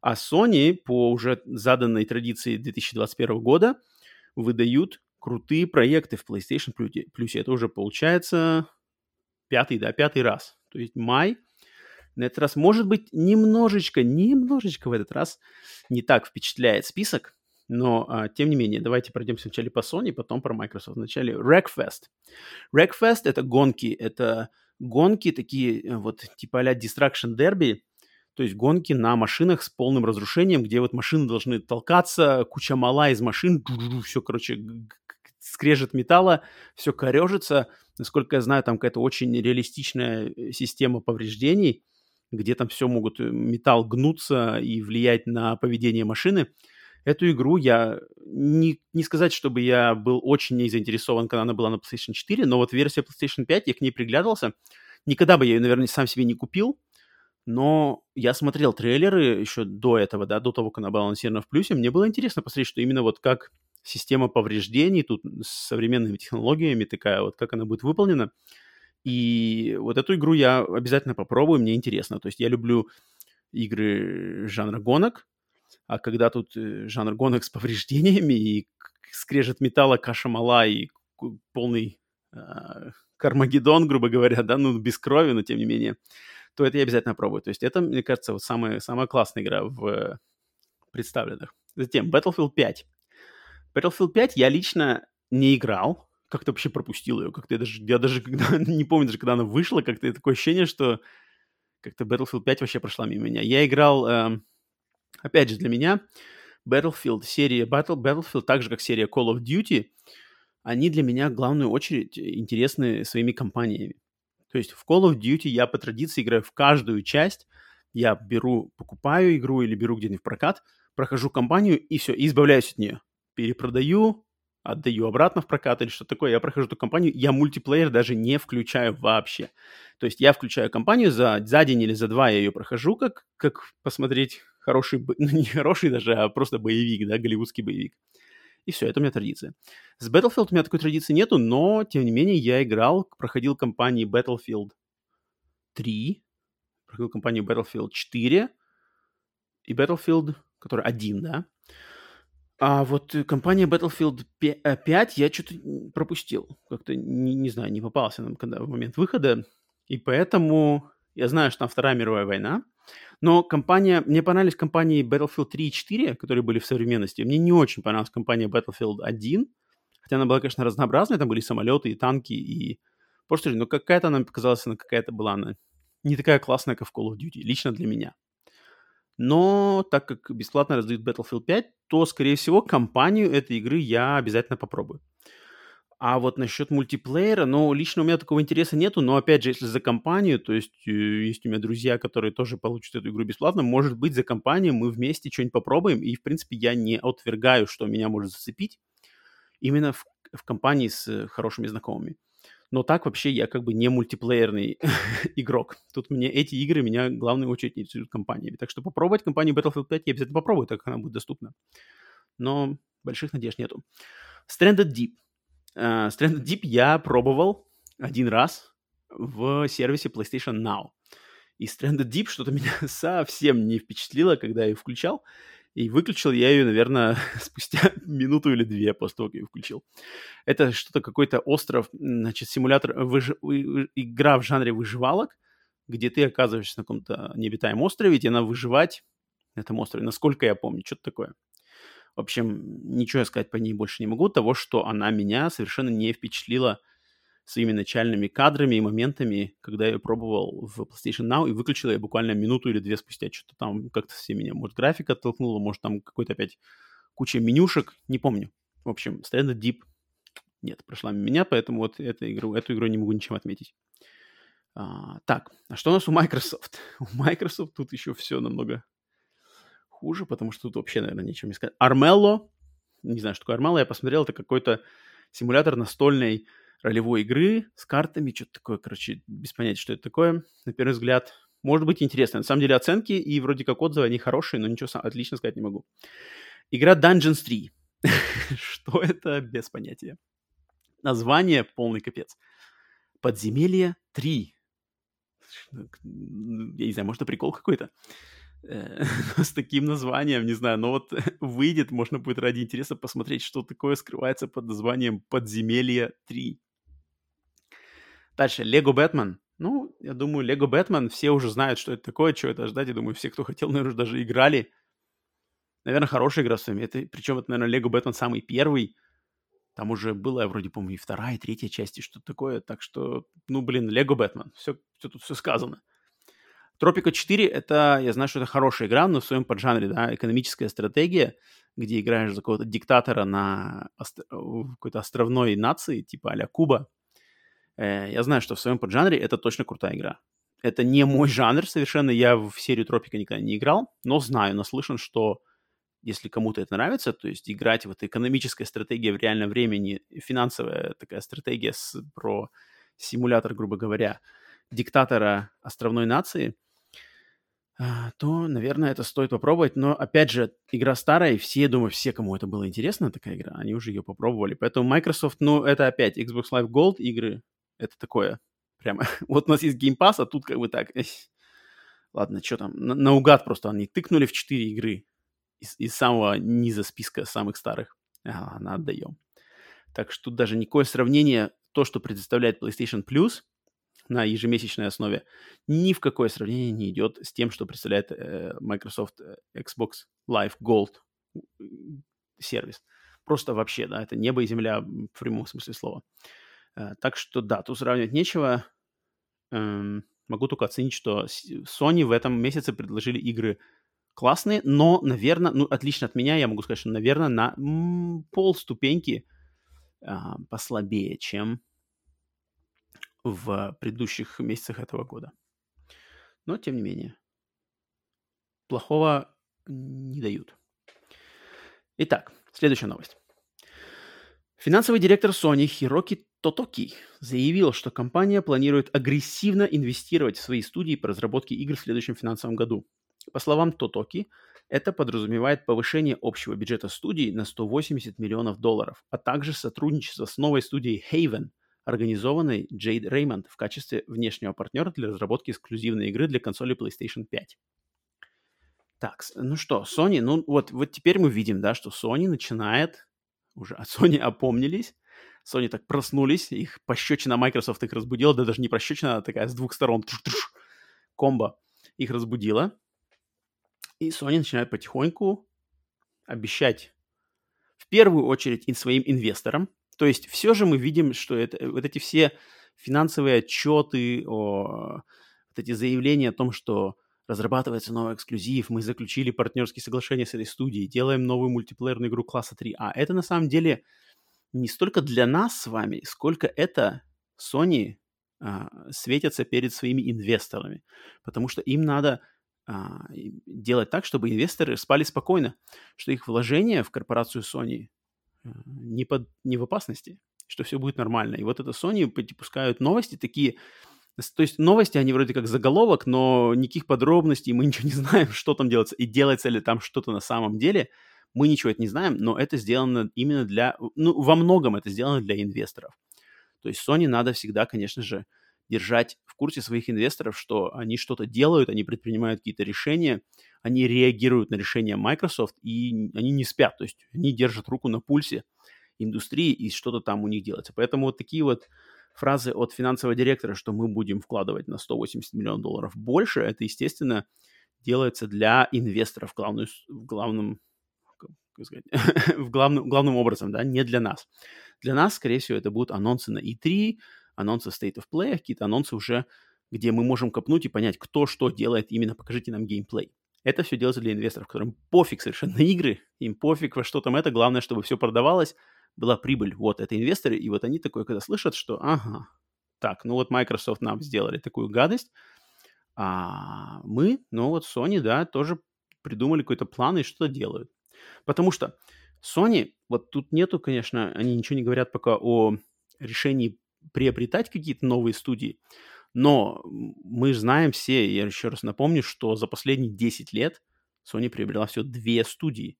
А Sony по уже заданной традиции две тысячи двадцать первого года выдают крутые проекты в PlayStation Plus. Это уже получается пятый, да, пятый раз. То есть май на этот раз, может быть, немножечко, немножечко в этот раз не так впечатляет список. Но, а, тем не менее, давайте пройдемся вначале по Sony, потом про Microsoft. Вначале Wreckfest. Wreckfest — это гонки. Это гонки такие вот типа а-ля Destruction Derby, то есть гонки на машинах с полным разрушением, где вот машины должны толкаться, куча мала из машин, все, короче, скрежет металла, все корежится. Насколько я знаю, там какая-то очень реалистичная система повреждений, где там все могут, металл гнуться и влиять на поведение машины. Эту игру я... Не, не сказать, чтобы я был очень не заинтересован, когда она была на PlayStation четыре, но вот версия PlayStation пять, я к ней приглядывался. Никогда бы я ее, наверное, сам себе не купил, но я смотрел трейлеры еще до этого, да, до того, как она была анонсирована в плюсе. Мне было интересно посмотреть, что именно вот как система повреждений тут с современными технологиями такая, вот как она будет выполнена. И вот эту игру я обязательно попробую, мне интересно. То есть я люблю игры жанра гонок, а когда тут жанр гонок с повреждениями и скрежет металла, каша мала и полный э, кармагеддон, грубо говоря, да, ну без крови, но тем не менее, то это я обязательно пробую. То есть это, мне кажется, вот самая, самая классная игра в э, представленных. Затем Battlefield пять. Battlefield пять я лично не играл, как-то вообще пропустил ее, как-то я даже, я даже когда, не помню даже, когда она вышла, как-то такое ощущение, что как-то Battlefield пять вообще прошла мимо меня. Я играл... Э, Опять же, для меня Battlefield, серия Battle, Battlefield, так же, как серия Call of Duty, они для меня, в главную очередь, интересны своими кампаниями. То есть в Call of Duty я по традиции играю в каждую часть. Я беру, покупаю игру или беру где-нибудь в прокат, прохожу кампанию и все, и избавляюсь от нее. Перепродаю, отдаю обратно в прокат или что-то такое. Я прохожу эту кампанию, я мультиплеер даже не включаю вообще. То есть я включаю кампанию, за, за день или за два я ее прохожу, как, как посмотреть... Хороший, ну не хороший даже, а просто боевик, да, голливудский боевик. И все, это у меня традиция. С Battlefield у меня такой традиции нету, но, тем не менее, я играл, проходил кампании Battlefield три, проходил кампанию Battlefield четыре и Battlefield, который один, да. А вот компания Battlefield пять я что-то пропустил. Как-то, не, не знаю, не попался нам когда, в момент выхода. И поэтому я знаю, что там Вторая мировая война. Но компания... Мне понравились компании Battlefield три и четыре, которые были в современности. Мне не очень понравилась компания Battlefield один, хотя она была, конечно, разнообразная. Там были самолеты и танки, и... Просто, но какая-то она, показалась, она какая-то была, она не такая классная, как в Call of Duty, лично для меня. Но так как бесплатно раздают Battlefield пять, то, скорее всего, компанию этой игры я обязательно попробую. А вот насчет мультиплеера, ну, лично у меня такого интереса нету, но, опять же, если за компанию, то есть есть у меня друзья, которые тоже получат эту игру бесплатно, может быть, за компанию мы вместе что-нибудь попробуем, и, в принципе, я не отвергаю, что меня может зацепить именно в, в компании с хорошими знакомыми. Но так вообще я как бы не мультиплеерный игрок. Тут мне эти игры, меня, в главную очередь, интересуют компаниями. Так что попробовать компанию Battlefield пять я обязательно попробую, так как она будет доступна. Но больших надежд нету. Stranded Deep. Uh, Stranded Deep я пробовал один раз в сервисе PlayStation Now. И Stranded Deep что-то меня совсем не впечатлило, когда я ее включал. И выключил я ее, наверное, спустя минуту или две после того, как я ее включил. Это что-то, какой-то остров, значит, симулятор, выж... игра в жанре выживалок, где ты оказываешься на каком-то необитаемом острове, тебе надо выживать на этом острове, насколько я помню, что-то такое. В общем, ничего я сказать по ней больше не могу, того, что она меня совершенно не впечатлила своими начальными кадрами и моментами, когда я ее пробовал в PlayStation Now, и выключила я буквально минуту или две спустя. Что-то там как-то все меня, может, графика оттолкнула, может, там какой-то опять куча менюшек, не помню. В общем, Stranded Deep нет, прошла мимо меня, поэтому вот эту игру, эту игру не могу ничем отметить. А, так, а что у нас у Microsoft? У Microsoft тут еще все намного... хуже, потому что тут вообще, наверное, нечем не сказать. Армелло, не знаю, что такое Армелло, я посмотрел, это какой-то симулятор настольной ролевой игры с картами, что-то такое, короче, без понятия, что это такое. На первый взгляд, может быть, интересно. На самом деле оценки и вроде как отзывы, они хорошие, но ничего отлично сказать не могу. Игра Dungeons три. Что это? Без понятия. Название полный капец. Подземелье три. Я не знаю, может, это прикол какой-то. С таким названием, не знаю, но вот выйдет, можно будет ради интереса посмотреть, что такое скрывается под названием «Подземелье три». Дальше, «LEGO Batman». Ну, я думаю, «LEGO Batman», все уже знают, что это такое, чего это ждать. Я думаю, все, кто хотел, наверное, даже играли. Наверное, хорошая игра с вами. Это, причем, это, наверное, «LEGO Batman» самый первый. Там уже была, я вроде помню, и вторая, и третья часть, и что-то такое. Так что, ну, блин, «LEGO Batman». Все, все тут все сказано. Тропика четыре, это, я знаю, что это хорошая игра, но в своем поджанре, да, экономическая стратегия, где играешь за какого-то диктатора на остр... какой-то островной нации, типа а-ля Куба. Э, я знаю, что в своем поджанре это точно крутая игра. Это не мой жанр совершенно, я в серию Тропика никогда не играл, но знаю, наслышан, что если кому-то это нравится, то есть играть вот экономическая стратегия в реальном времени, финансовая такая стратегия с, про симулятор, грубо говоря, диктатора островной нации, то, наверное, это стоит попробовать. Но, опять же, игра старая, и все, я думаю, все, кому это было интересно, такая игра, они уже ее попробовали. Поэтому Microsoft, ну, это опять Xbox Live Gold игры, это такое прямо. Вот у нас есть Game Pass, а тут как бы так. Ладно, что там, на- наугад просто они тыкнули в четыре игры из, из самого низа списка самых старых. А, ладно, отдаем. Так что тут даже никакое сравнение, то, что предоставляет PlayStation Plus, на ежемесячной основе, ни в какое сравнение не идет с тем, что представляет э, Microsoft Xbox Live Gold сервис. Просто вообще, да, это небо и земля в прямом смысле слова. Э, так что, да, тут сравнивать нечего. Эм, могу только оценить, что Sony в этом месяце предложили игры классные, но, наверное, ну, отлично от меня, я могу сказать, что, наверное, на м- полступеньки э, послабее, чем в предыдущих месяцах этого года. Но, тем не менее, плохого не дают. Итак, следующая новость. Финансовый директор Sony Хироки Тотоки заявил, что компания планирует агрессивно инвестировать в свои студии по разработке игр в следующем финансовом году. По словам Тотоки, это подразумевает повышение общего бюджета студии на сто восемьдесят миллионов долларов, а также сотрудничество с новой студией Haven, организованной Джейд Реймонд в качестве внешнего партнера для разработки эксклюзивной игры для консоли PlayStation пять. Так, ну что, Sony, ну вот, вот теперь мы видим, да, что Sony начинает, уже от Sony опомнились, Sony так проснулись, их пощечина Microsoft их разбудила, да даже не пощечина, она такая с двух сторон, тш-тш, комбо их разбудила. И Sony начинает потихоньку обещать, в первую очередь, и своим инвесторам. То есть все же мы видим, что это, вот эти все финансовые отчеты, о, вот эти заявления о том, что разрабатывается новый эксклюзив, мы заключили партнерские соглашения с этой студией, делаем новую мультиплеерную игру класса три А. Это на самом деле не столько для нас с вами, сколько это Sony а, светятся перед своими инвесторами. Потому что им надо а, делать так, чтобы инвесторы спали спокойно, что их вложения в корпорацию Sony Не, под, не в опасности, что все будет нормально. И вот это Sony пускают новости такие, то есть новости, они вроде как заголовок, но никаких подробностей, мы ничего не знаем, что там делается, и делается ли там что-то на самом деле, мы ничего это не знаем, но это сделано именно для, ну, во многом это сделано для инвесторов. То есть Sony надо всегда, конечно же, держать в курсе своих инвесторов, что они что-то делают, они предпринимают какие-то решения, они реагируют на решения Microsoft, и они не спят, то есть они держат руку на пульсе индустрии, и что-то там у них делается. Поэтому вот такие вот фразы от финансового директора, что мы будем вкладывать на сто восемьдесят миллионов долларов больше, это, естественно, делается для инвесторов главную, главным, как сказать, главным, главным образом, да, не для нас. Для нас, скорее всего, это будут анонсы на и три, анонсы State of Play, какие-то анонсы уже, где мы можем копнуть и понять, кто что делает, именно покажите нам геймплей. Это все делается для инвесторов, которым пофиг совершенно игры, им пофиг во что там это, главное, чтобы все продавалось, была прибыль. Вот это инвесторы, и вот они такое, когда слышат, что ага, так, ну вот Microsoft нам сделали такую гадость, а мы, ну вот Sony, да, тоже придумали какой-то план и что-то делают. Потому что Sony, вот тут нету, конечно, они ничего не говорят пока о решении приобретать какие-то новые студии, но мы знаем все, я еще раз напомню, что за последние десять лет Sony приобрела всего две студии.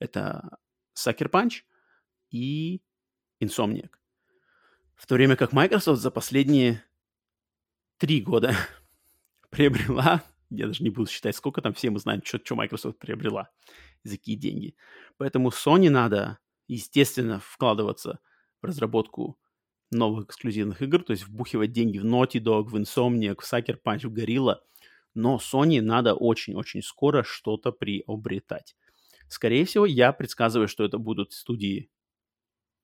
Это Sucker Punch и Insomniac. В то время как Microsoft за последние три года приобрела, я даже не буду считать, сколько там, все мы знаем, что, что Microsoft приобрела, за какие деньги. Поэтому Sony надо, естественно, вкладываться в разработку новых эксклюзивных игр, то есть вбухивать деньги в Naughty Dog, в Insomniac, в Sucker Punch, в Gorilla, но Sony надо очень-очень скоро что-то приобретать. Скорее всего, я предсказываю, что это будут студии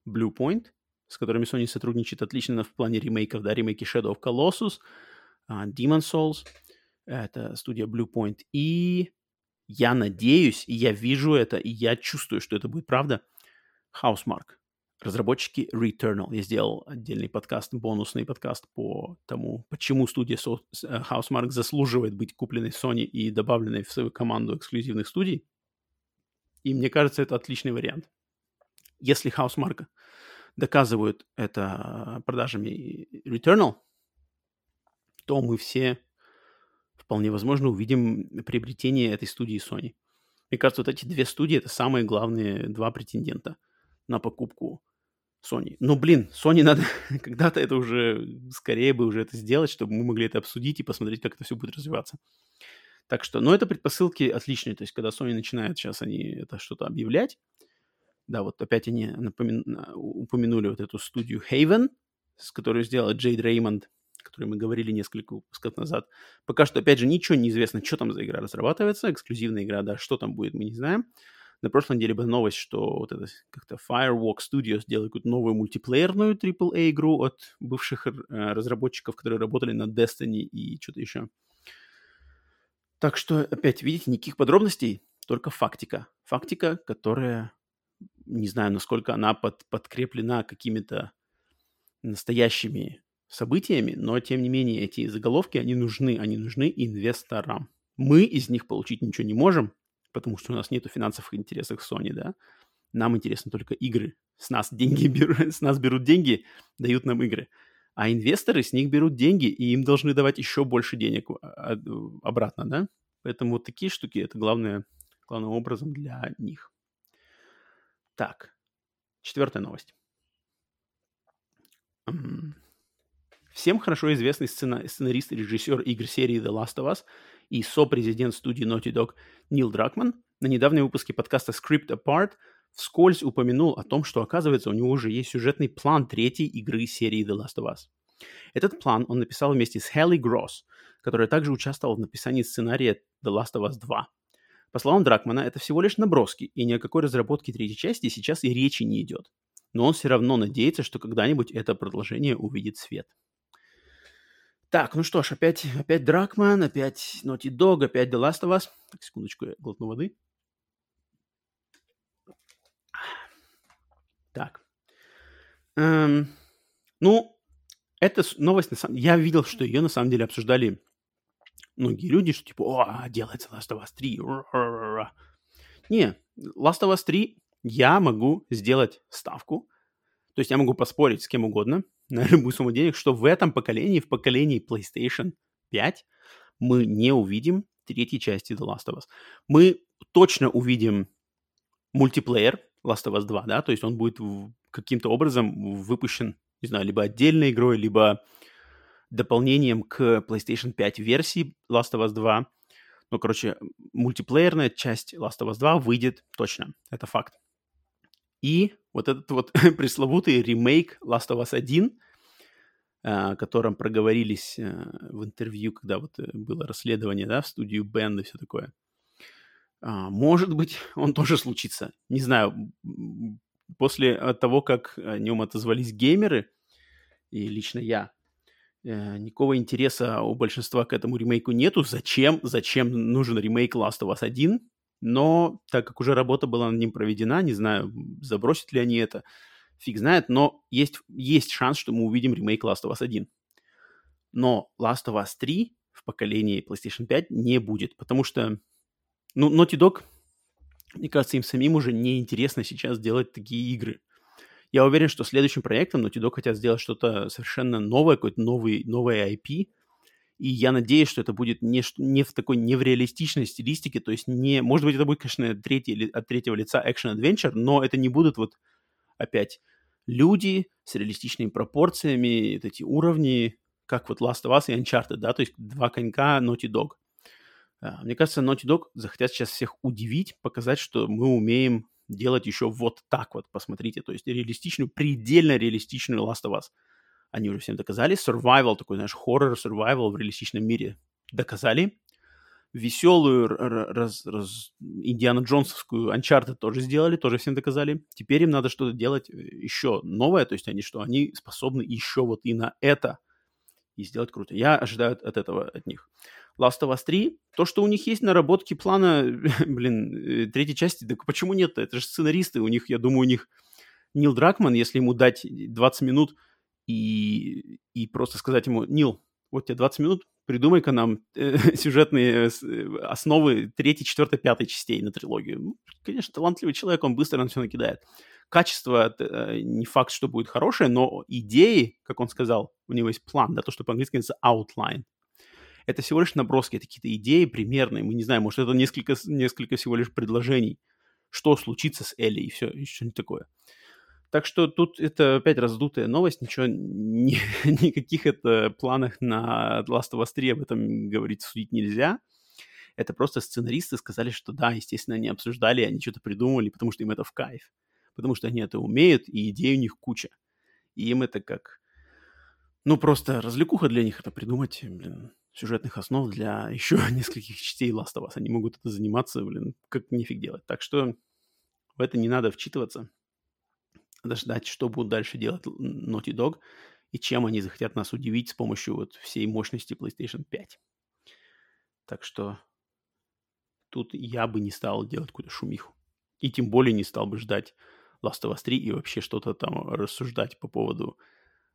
Blue Point, с которыми Sony сотрудничает отлично в плане ремейков, да, ремейки Shadow of Colossus, Demon's Souls, Это студия Blue Point. И я надеюсь, и я вижу это, и я чувствую, что это будет правда. Housemarque. Разработчики Returnal. Я сделал отдельный подкаст, бонусный подкаст по тому, почему студия Housemarque заслуживает быть купленной Sony и добавленной в свою команду эксклюзивных студий. И мне кажется, это отличный вариант. Если Housemarque доказывают это продажами Returnal, то мы все вполне возможно увидим приобретение этой студии Sony. Мне кажется, вот эти две студии — это самые главные два претендента на покупку Sony. Но, блин, Sony надо когда-то это уже, скорее бы уже это сделать, чтобы мы могли это обсудить и посмотреть, как это все будет развиваться. Так что, но это предпосылки отличные. То есть, когда Sony начинает сейчас они это что-то объявлять, да, вот опять они напомя... упомянули вот эту студию Haven, с которой сделала Джейд Реймонд, о которой мы говорили несколько выпусков назад. Пока что, опять же, ничего не известно, что там за игра разрабатывается, эксклюзивная игра, да, что там будет, мы не знаем. На прошлой неделе была новость, что вот это как-то Firewalk Studios делает какую-то новую мультиплеерную три а игру от бывших разработчиков, которые работали над Destiny и что-то еще. Так что, опять, видите, никаких подробностей, только фактика. Фактика, которая, не знаю, насколько она под, подкреплена какими-то настоящими событиями, но, тем не менее, эти заголовки, они нужны, они нужны инвесторам. Мы из них получить ничего не можем, потому что у нас нету финансовых интересов Sony, да. Нам интересны только игры. С нас деньги берут, с нас берут деньги, дают нам игры. А инвесторы с них берут деньги, и им должны давать еще больше денег обратно, да. Поэтому вот такие штуки, это главное, главным образом для них. Так, четвертая новость. Всем хорошо известный сценарист и режиссер игр серии The Last of Us и сопрезидент студии Naughty Dog Нил Дракман на недавнем выпуске подкаста Script Apart вскользь упомянул о том, что, оказывается, у него уже есть сюжетный план третьей игры серии The Last of Us. Этот план он написал вместе с Хелли Гросс, которая также участвовала в написании сценария The Last of Us два. По словам Дракмана, это всего лишь наброски, и ни о какой разработке третьей части сейчас и речи не идет. Но он все равно надеется, что когда-нибудь это продолжение увидит свет. Так, ну что ж, опять, опять Дракман, опять Naughty Dog, опять The Last of Us. Так, секундочку, я глотну воды. Так. Эм, ну, эта новость, на самом... я видел, что ее на самом деле обсуждали многие люди, что типа, о, делается Last of Us три. Р-р-р-р-р. Не, Last of Us три я могу сделать ставку. То есть я могу поспорить с кем угодно на любую сумму денег, что в этом поколении, в поколении PlayStation пять, мы не увидим третьей части The Last of Us. Мы точно увидим мультиплеер Last of Us два, да, то есть он будет каким-то образом выпущен, не знаю, либо отдельной игрой, либо дополнением к PlayStation пять версии Last of Us два. Ну, короче, мультиплеерная часть Last of Us два выйдет точно, это факт. И вот этот вот пресловутый ремейк Last of Us один, о котором проговорились в интервью, когда вот было расследование, да, в студию Бен и все такое. Может быть, он тоже случится. Не знаю, после того, как о нем отозвались геймеры, и лично я, никакого интереса у большинства к этому ремейку нету. Зачем? Зачем нужен ремейк Last of Us один? Но так как уже работа была над ним проведена, не знаю, забросят ли они это, фиг знает, но есть, есть шанс, что мы увидим ремейк Last of Us один. Но Last of Us три в поколении PlayStation пять не будет, потому что, ну, Naughty Dog, мне кажется, им самим уже неинтересно сейчас делать такие игры. Я уверен, что следующим проектом Naughty Dog хотят сделать что-то совершенно новое, какой-то новый, новое ай пи, и я надеюсь, что это будет не, не в такой невреалистичной стилистике, то есть не... Может быть, это будет, конечно, третий, от третьего лица экшен-адвенчер, но это не будут вот опять люди с реалистичными пропорциями, вот эти уровни, как вот Last of Us и Uncharted, да, то есть два конька Naughty Dog. Мне кажется, Naughty Dog захотят сейчас всех удивить, показать, что мы умеем делать еще вот так вот, посмотрите, то есть реалистичную, предельно реалистичную Last of Us. Они уже всем доказали. Survival, такой, знаешь, хоррор-survival в реалистичном мире доказали. Веселую раз, раз, Индиана Джонсовскую Uncharted тоже сделали, тоже всем доказали. Теперь им надо что-то делать еще новое, то есть они что? Они способны еще вот и на это и сделать круто. Я ожидаю от этого от них. Last of Us три, то, что у них есть наработки плана, блин, третьей части, так почему нет-то? Это же сценаристы, у них, я думаю, у них Нил Дракман, если ему дать двадцать минут и, и просто сказать ему: Нил, вот тебе двадцать минут, придумай-ка нам э, сюжетные э, основы третьей, четвертой, пятой частей на трилогию. Ну, конечно, талантливый человек, он быстро нам все накидает. Качество э, не факт, что будет хорошее, но идеи, как он сказал, у него есть план, да, то, что по-английски называется outline. Это всего лишь наброски, это какие-то идеи примерные, мы не знаем, может, это несколько, несколько всего лишь предложений, что случится с Элли и все, и что-нибудь такое. Так что тут это опять раздутая новость, ничего, ни, никаких это планах на Last of Us три об этом говорить, судить нельзя. Это просто сценаристы сказали, что да, естественно, они обсуждали, они что-то придумали, потому что им это в кайф, потому что они это умеют, и идей у них куча. И им это как... Ну, просто развлекуха для них это придумать, блин, сюжетных основ для еще нескольких частей Last of Us. Они могут это заниматься, блин, как нифиг делать. Так что в это не надо вчитываться. Надо ждать, что будут дальше делать Naughty Dog и чем они захотят нас удивить с помощью вот всей мощности PlayStation пять. Так что тут я бы не стал делать какую-то шумиху. И тем более не стал бы ждать Last of Us три и вообще что-то там рассуждать по поводу,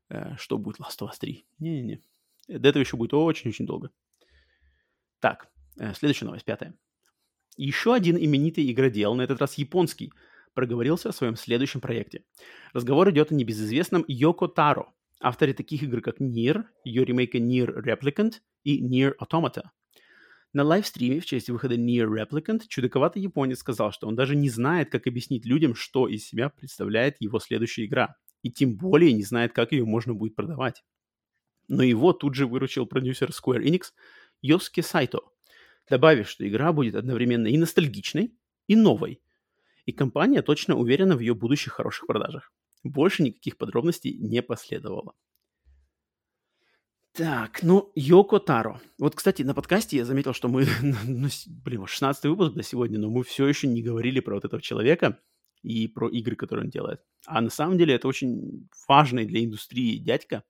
э, что будет Last of Us три. Не-не-не. До этого еще будет очень-очень долго. Так, э, следующая новость, пятая. Еще один именитый игродел, на этот раз японский, проговорился о своем следующем проекте. Разговор идет о небезызвестном Йоко Таро, авторе таких игр, как Nier, ее ремейка Nier Replicant и Nier Automata. На лайвстриме в честь выхода Nier Replicant чудаковатый японец сказал, что он даже не знает, как объяснить людям, что из себя представляет его следующая игра, и тем более не знает, как ее можно будет продавать. Но его тут же выручил продюсер Square Enix Йоски Сайто, добавив, что игра будет одновременно и ностальгичной, и новой, и компания точно уверена в ее будущих хороших продажах. Больше никаких подробностей не последовало. Так, ну, Йоко Таро. Вот, кстати, на подкасте я заметил, что мы, ну, блин, шестнадцатый выпуск до сегодня, но мы все еще не говорили про вот этого человека и про игры, которые он делает. А на самом деле это очень важный для индустрии дядька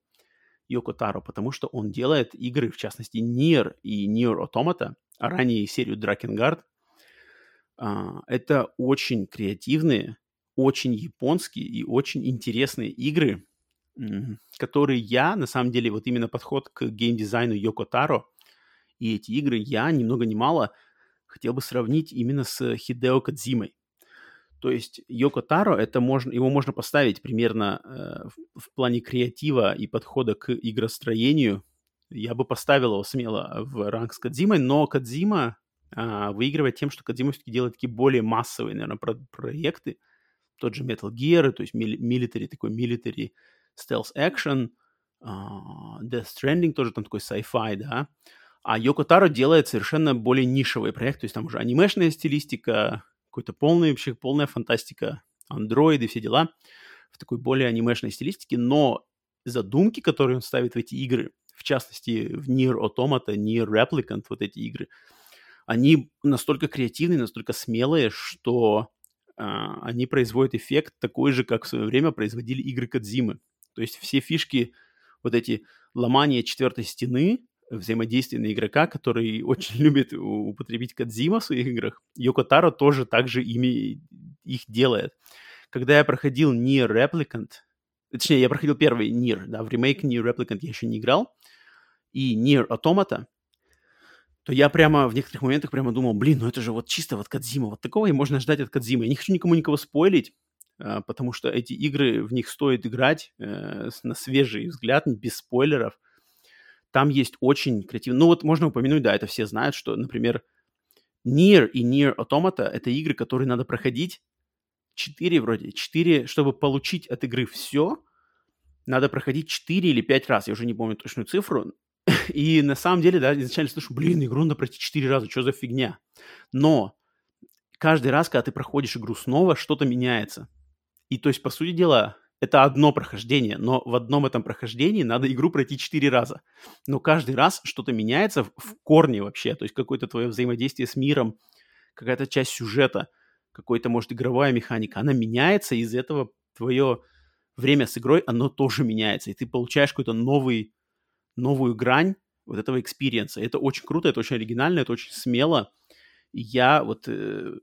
Йоко Таро, потому что он делает игры, в частности, Nier и Nier Automata, а ранее серию Drakengard. Uh, это очень креативные, очень японские и очень интересные игры, mm-hmm. которые я, на самом деле, вот именно подход к геймдизайну Йоко Таро и эти игры я, ни много ни мало, хотел бы сравнить именно с Хидео Кодзимой. То есть Йоко Таро, это можно, его можно поставить примерно э, в, в плане креатива и подхода к игростроению. Я бы поставил его смело в ранг с Кодзимой, но Кодзима выигрывает тем, что Кодзима все-таки делает такие более массовые, наверное, про- проекты. Тот же Metal Gear, то есть military, такой military stealth action, uh, Death Stranding, тоже там такой sci-fi, да. А Йоко Таро делает совершенно более нишевый проект, то есть там уже анимешная стилистика, какой-то полный, вообще полная фантастика, андроиды, все дела в такой более анимешной стилистике. Но задумки, которые он ставит в эти игры, в частности, в Nier Automata, Nier Replicant, вот эти игры, они настолько креативные, настолько смелые, что э, они производят эффект такой же, как в свое время производили игры Кодзимы. То есть все фишки, вот эти ломания четвертой стены, взаимодействия на игрока, который очень любит употребить Кодзима в своих играх, Йоко Таро тоже так же ими, их делает. Когда я проходил Nier Replicant, точнее, я проходил первый Nier, да, в ремейк Nier Replicant я еще не играл, и Nier Automata, то я прямо в некоторых моментах прямо думал, блин, ну это же вот чисто вот Кодзима, вот такого и можно ждать от Кодзимы. Я не хочу никому никого спойлить, потому что эти игры, в них стоит играть на свежий взгляд, без спойлеров. Там есть очень креативно. Ну вот можно упомянуть, да, это все знают, что, например, Nier и Nier Automata — это игры, которые надо проходить четыре вроде, четыре, чтобы получить от игры все, надо проходить четыре или пять раз, я уже не помню точную цифру. И на самом деле, да, изначально слышу, блин, игру надо пройти четыре раза, что за фигня? Но каждый раз, когда ты проходишь игру снова, что-то меняется. И то есть, по сути дела, это одно прохождение, но в одном этом прохождении надо игру пройти четыре раза. Но каждый раз что-то меняется в, в корне вообще, то есть какое-то твое взаимодействие с миром, какая-то часть сюжета, какой-то, может, игровая механика, она меняется, и из-за этого твое время с игрой, оно тоже меняется, и ты получаешь какой-то новый новую грань вот этого экспириенса. Это очень круто, это очень оригинально, это очень смело. Я вот, э,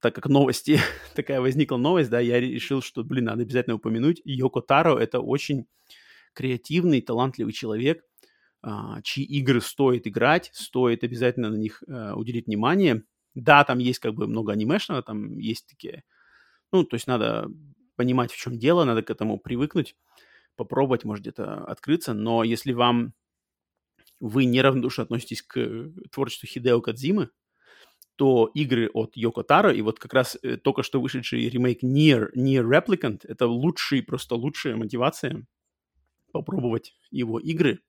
так как новости, такая возникла новость, да, я решил, что, блин, надо обязательно упомянуть. Йоко Таро — это очень креативный, талантливый человек, э, чьи игры стоит играть, стоит обязательно на них э, уделить внимание. Да, там есть как бы много анимешного, там есть такие... Ну, то есть надо понимать, в чем дело, надо к этому привыкнуть, попробовать, может, где-то открыться. Но если вам... вы неравнодушно относитесь к творчеству Хидео Кодзимы, то игры от Йоко Таро, и вот как раз только что вышедший ремейк Nier, Nier Replicant, это лучшие, просто лучшая мотивация попробовать его игры,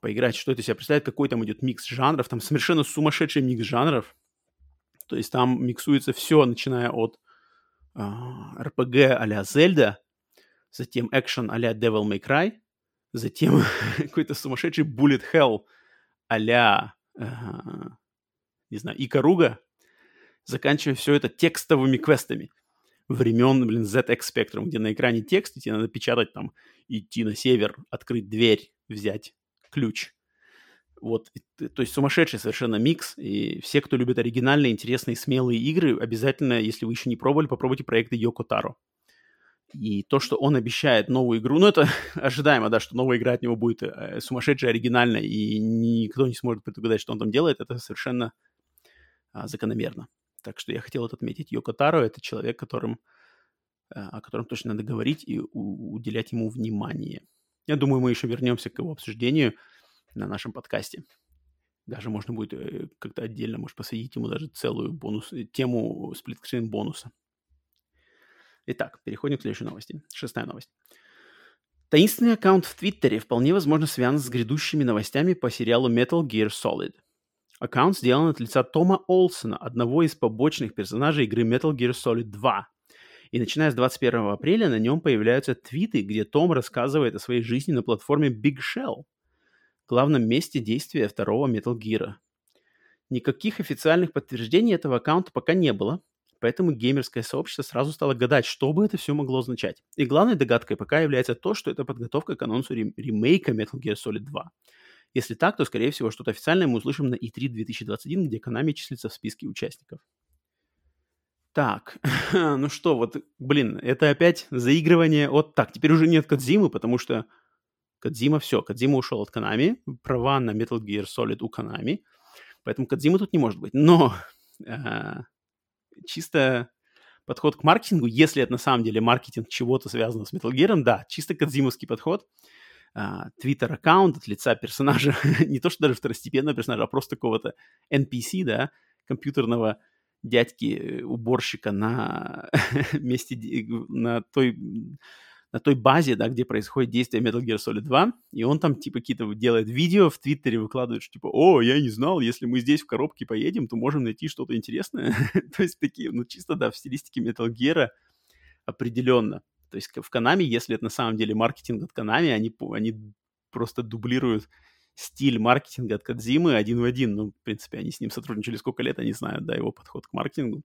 поиграть, что это себя представляет, какой там идет микс жанров, там совершенно сумасшедший микс жанров, то есть там миксуется все, начиная от эр пи джи а-ля Zelda, затем экшен а-ля Devil May Cry, затем какой-то сумасшедший bullet hell а-ля... не знаю, Икаруга, заканчивая все это текстовыми квестами времен, блин, зэт икс Spectrum, где на экране текст, и тебе надо печатать там, идти на север, открыть дверь, взять ключ. Вот, то есть сумасшедший совершенно микс, и все, кто любит оригинальные, интересные, смелые игры, обязательно, если вы еще не пробовали, попробуйте проекты Йоко Таро. И то, что он обещает новую игру, ну, это ожидаемо, да, что новая игра от него будет сумасшедшая, оригинальная, и никто не сможет предугадать, что он там делает, это совершенно закономерно. Так что я хотел это отметить. Йоко Таро — это человек, которым, о котором точно надо говорить и у- уделять ему внимание. Я думаю, мы еще вернемся к его обсуждению на нашем подкасте. Даже можно будет как-то отдельно, может, посвятить ему даже целую бонус, тему сплитскрин бонуса. Итак, переходим к следующей новости. Шестая новость. Таинственный аккаунт в Твиттере вполне возможно связан с грядущими новостями по сериалу Metal Gear Solid. Аккаунт сделан от лица Тома Олсона, одного из побочных персонажей игры Metal Gear Solid два. И начиная с двадцать первого апреля на нем появляются твиты, где Том рассказывает о своей жизни на платформе Big Shell, главном месте действия второго Metal Gear. Никаких официальных подтверждений этого аккаунта пока не было, поэтому геймерское сообщество сразу стало гадать, что бы это все могло означать. И главной догадкой пока является то, что это подготовка к анонсу рем- ремейка Metal Gear Solid два. Если так, то, скорее всего, что-то официальное мы услышим на и три две тысячи двадцать один, где Konami числится в списке участников. Так, ну что, вот, блин, это опять заигрывание от... Так, теперь уже нет Кодзимы, потому что Кодзима все, Кодзима ушел от Konami, права на Metal Gear Solid у Konami, поэтому Кодзимы тут не может быть. Но э, чисто подход к маркетингу, если это на самом деле маркетинг чего-то связанного с Metal Gear, да, чисто кодзимовский подход... Твиттер-аккаунт от лица персонажа, не то что даже второстепенного персонажа, а просто какого-то эн пи си, да, компьютерного дядьки-уборщика на месте, на той, на той базе, да, где происходит действие Metal Gear Solid два, и он там типа какие-то делает видео в Твиттере, выкладывает, что типа, о, я не знал, если мы здесь в коробке поедем, то можем найти что-то интересное. То есть такие, ну чисто, да, в стилистике Metal Gear определенно. То есть в Konami, если это на самом деле маркетинг от Konami, они, они просто дублируют стиль маркетинга от Кодзимы один в один. Ну, в принципе, они с ним сотрудничали сколько лет, они знают, да, его подход к маркетингу.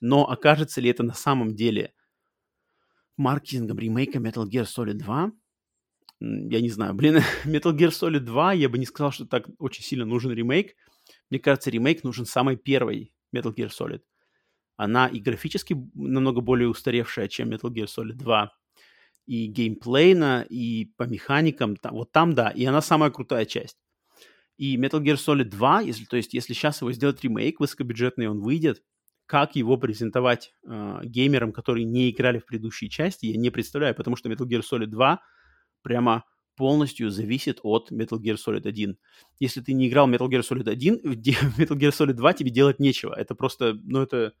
Но окажется ли это на самом деле маркетингом ремейка Metal Gear Solid два? Я не знаю. Блин, Metal Gear Solid два, я бы не сказал, что так очень сильно нужен ремейк. Мне кажется, ремейк нужен самой первой Metal Gear Solid. Она и графически намного более устаревшая, чем Metal Gear Solid два, и геймплейно, и по механикам, там, вот там, да, и она самая крутая часть. И Metal Gear Solid два, если, то есть если сейчас его сделать ремейк, высокобюджетный он выйдет, как его презентовать э, геймерам, которые не играли в предыдущие части, я не представляю, потому что Metal Gear Solid два прямо... полностью зависит от Metal Gear Solid один. Если ты не играл в Metal Gear Solid один, в Metal Gear Solid два тебе делать нечего. Это просто, ну, это,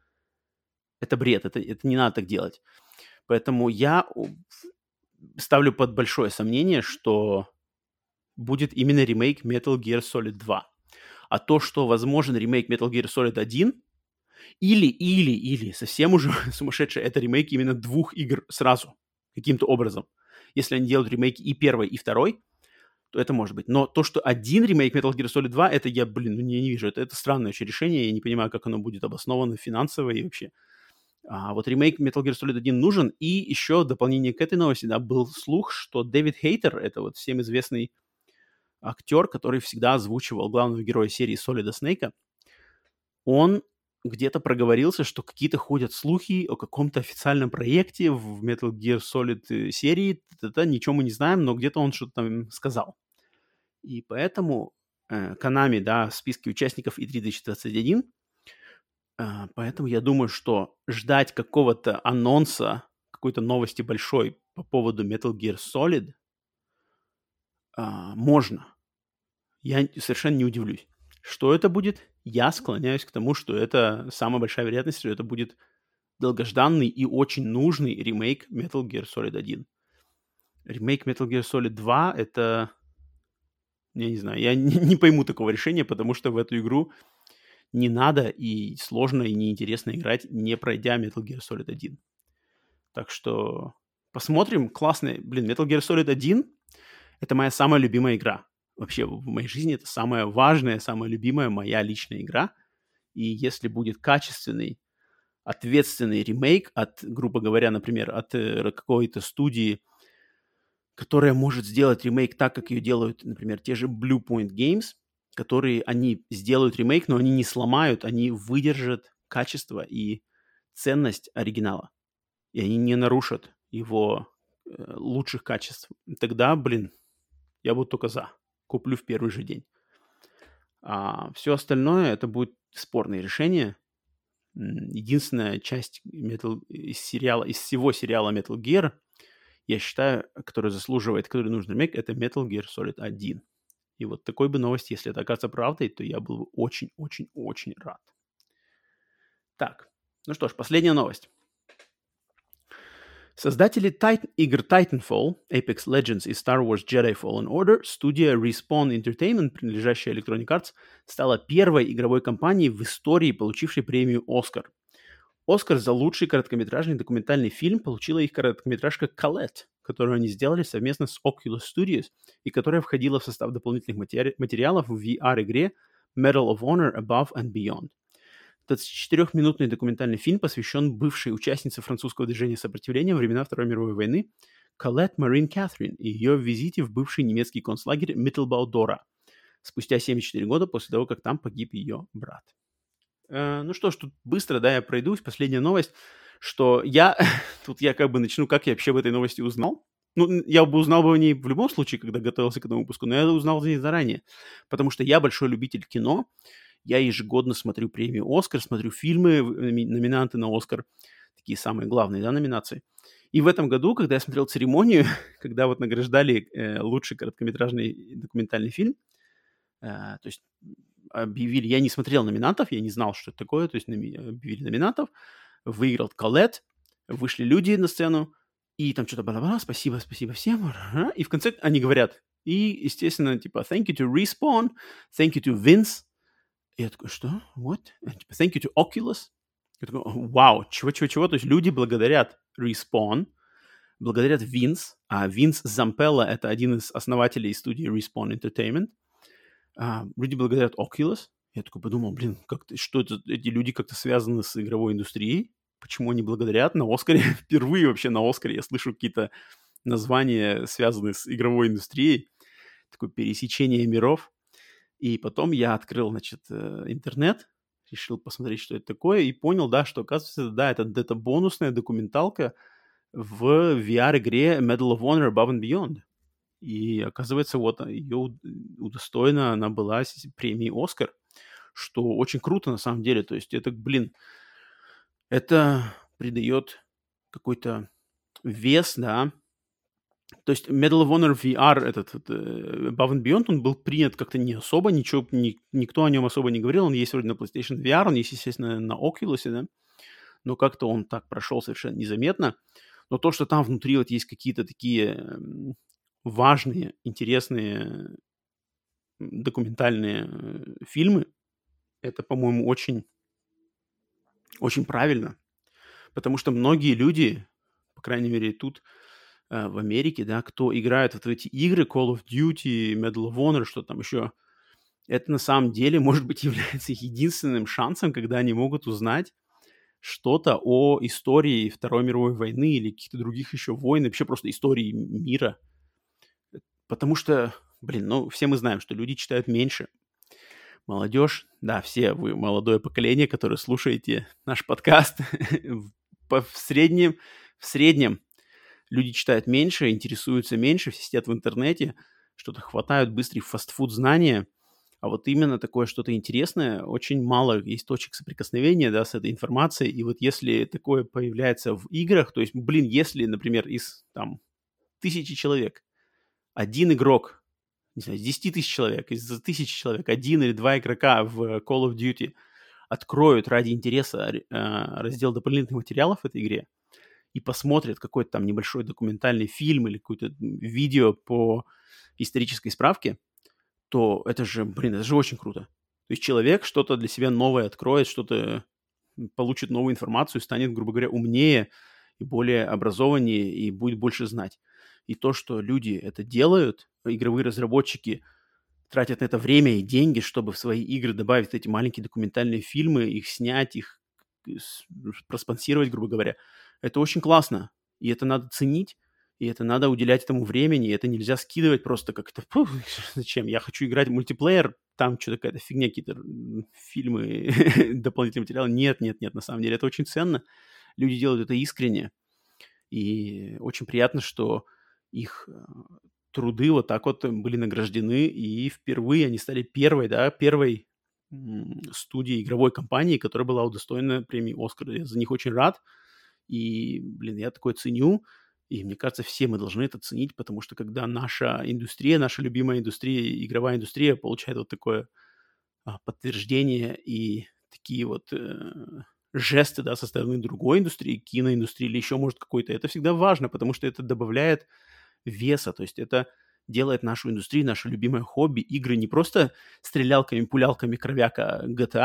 это бред, это, это не надо так делать. Поэтому я ставлю под большое сомнение, что будет именно ремейк Metal Gear Solid два. А то, что возможен ремейк Metal Gear Solid один, или, или, или, совсем уже сумасшедшее, это ремейк именно двух игр сразу, каким-то образом. Если они делают ремейки и первой, и второй, то это может быть. Но то, что один ремейк Metal Gear Solid два, это я, блин, ну не, не вижу. Это, это странное очень решение, я не понимаю, как оно будет обосновано финансово и вообще. А вот ремейк Metal Gear Solid один нужен. И еще в дополнение к этой новости, да, был слух, что Дэвид Хейтер, это вот всем известный актер, который всегда озвучивал главного героя серии Solid Snake, он где-то проговорился, что какие-то ходят слухи о каком-то официальном проекте в Metal Gear Solid серии, т-т-т-т, ничего мы не знаем, но где-то он что-то там сказал. И поэтому э, Konami, да, в списке участников и три двадцать двадцать один, э, поэтому я думаю, что ждать какого-то анонса, какой-то новости большой по поводу Metal Gear Solid э, можно. Я совершенно не удивлюсь. Что это будет? Я склоняюсь к тому, что это самая большая вероятность, что это будет долгожданный и очень нужный ремейк Metal Gear Solid один. Ремейк Metal Gear Solid два — это... Я не знаю, я не, не пойму такого решения, потому что в эту игру не надо и сложно, и неинтересно играть, не пройдя Metal Gear Solid один. Так что посмотрим. Классный. Блин, Metal Gear Solid один — это моя самая любимая игра. Вообще в моей жизни это самая важная, самая любимая моя личная игра. И если будет качественный, ответственный ремейк от, грубо говоря, например, от какой-то студии, которая может сделать ремейк так, как ее делают, например, те же Blue Point Games, которые они сделают ремейк, но они не сломают, они выдержат качество и ценность оригинала. И они не нарушат его лучших качеств. Тогда, блин, я буду только за. Куплю в первый же день. А все остальное, это будет спорное решение. Единственная часть Metal, из, сериала, из всего сериала Metal Gear, я считаю, которая заслуживает, который нужен ремейк, это Metal Gear Solid один. И вот такой бы новость, если это окажется правдой, то я был бы очень-очень-очень рад. Так, ну что ж, последняя новость. Создатели Titan, игр Titanfall, Apex Legends и Star Wars Jedi Fallen Order, студия Respawn Entertainment, принадлежащая Electronic Arts, стала первой игровой компанией в истории, получившей премию «Оскар». «Оскар» за лучший короткометражный документальный фильм получила их короткометражка «Colette», которую они сделали совместно с Oculus Studios и которая входила в состав дополнительных матери- материалов в ви ар-игре Medal of Honor Above and Beyond. двадцатичетырёхминутный документальный фильм посвящен бывшей участнице французского движения сопротивления во времена Второй мировой войны Колетт Марин Кэтрин и ее визите в бывший немецкий концлагерь Миттельбау-Дора спустя семьдесят четыре года после того, как там погиб ее брат. Э, ну что ж, тут быстро, да, я пройдусь. Последняя новость, что я... Тут я как бы начну, как я вообще об этой новости узнал. Ну, я бы узнал бы о ней в любом случае, когда готовился к этому выпуску, но я узнал о ней заранее, потому что я большой любитель кино. Я ежегодно смотрю премию «Оскар», смотрю фильмы, номинанты на «Оскар», такие самые главные, да, номинации. И в этом году, когда я смотрел церемонию, когда вот награждали э, лучший короткометражный документальный фильм, э, то есть объявили, я не смотрел номинантов, я не знал, что это такое, то есть номи, объявили номинантов, выиграл «Колетт», вышли люди на сцену, и там что-то бла-бла-бла, спасибо, спасибо всем, и в конце они говорят, и, естественно, типа «Thank you to Respawn», «Thank you to Vince», я такой, что? What? Thank you to Oculus. Я такой, вау, чего-чего-чего. То есть люди благодарят Respawn, благодарят Vince. А Vince Zampella — это один из основателей студии Respawn Entertainment. А, люди благодарят Oculus. Я такой подумал, блин, как-то, что это, эти люди как-то связаны с игровой индустрией? Почему они благодарят на Оскаре? Впервые вообще на Оскаре я слышу какие-то названия, связанные с игровой индустрией. Такое пересечение миров. И потом я открыл, значит, интернет, решил посмотреть, что это такое, и понял, да, что, оказывается, да, это, это бонусная документалка в ви ар-игре Medal of Honor Above and Beyond. И, оказывается, вот ее удостоена она была премии «Оскар», что очень круто на самом деле. То есть это, блин, это придает какой-то вес, да. То есть Medal of Honor ви ар, этот, этот Above and Beyond, он был принят как-то не особо, ничего, ни, никто о нем особо не говорил. Он есть вроде на PlayStation ви ар, он есть, естественно, на Oculus, да, но как-то он так прошел совершенно незаметно. Но то, что там внутри вот есть какие-то такие важные, интересные документальные фильмы, это, по-моему, очень, очень правильно. Потому что многие люди, по крайней мере, тут... в Америке, да, кто играет вот в эти игры, Call of Duty, Medal of Honor, что там еще, это на самом деле, может быть, является единственным шансом, когда они могут узнать что-то о истории Второй мировой войны или каких-то других еще войн, вообще просто истории мира. Потому что, Блин, ну все мы знаем, что люди читают меньше. Молодежь, да, все вы молодое поколение, которое слушаете наш подкаст, в среднем, в среднем люди читают меньше, интересуются меньше, все сидят в интернете, что-то хватают, быстрый фастфуд знания, а вот именно такое что-то интересное, очень мало есть точек соприкосновения, да, с этой информацией, и вот если такое появляется в играх, то есть, блин, если, например, из, там, тысячи человек, один игрок, не знаю, из десяти тысяч человек, из тысячи человек, один или два игрока в Call of Duty откроют ради интереса э, раздел дополнительных материалов в этой игре и посмотрят какой-то там небольшой документальный фильм или какое-то видео по исторической справке, то это же, блин, это же очень круто. То есть человек что-то для себя новое откроет, что-то получит новую информацию, станет, грубо говоря, умнее и более образованнее и будет больше знать. И то, что люди это делают, игровые разработчики тратят на это время и деньги, чтобы в свои игры добавить эти маленькие документальные фильмы, их снять, их проспонсировать, грубо говоря. Это очень классно, и это надо ценить, и это надо уделять этому времени, и это нельзя скидывать просто как-то, зачем, я хочу играть в мультиплеер, там что-то какая-то фигня, какие-то фильмы, дополнительные материалы. Нет, нет, нет, на самом деле это очень ценно. Люди делают это искренне, и очень приятно, что их труды вот так вот были награждены, и впервые они стали первой, да, первой студией, игровой компанией, которая была удостоена премии «Оскар». Я за них очень рад, и, блин, я такое ценю, и мне кажется, все мы должны это ценить, потому что когда наша индустрия, наша любимая индустрия, игровая индустрия получает вот такое подтверждение и такие вот жесты, да, со стороны другой индустрии, киноиндустрии или еще, может, какой-то, это всегда важно, потому что это добавляет веса, то есть это делает нашу индустрию, наше любимое хобби, игры не просто стрелялками, пулялками, кровяка джи ти эй,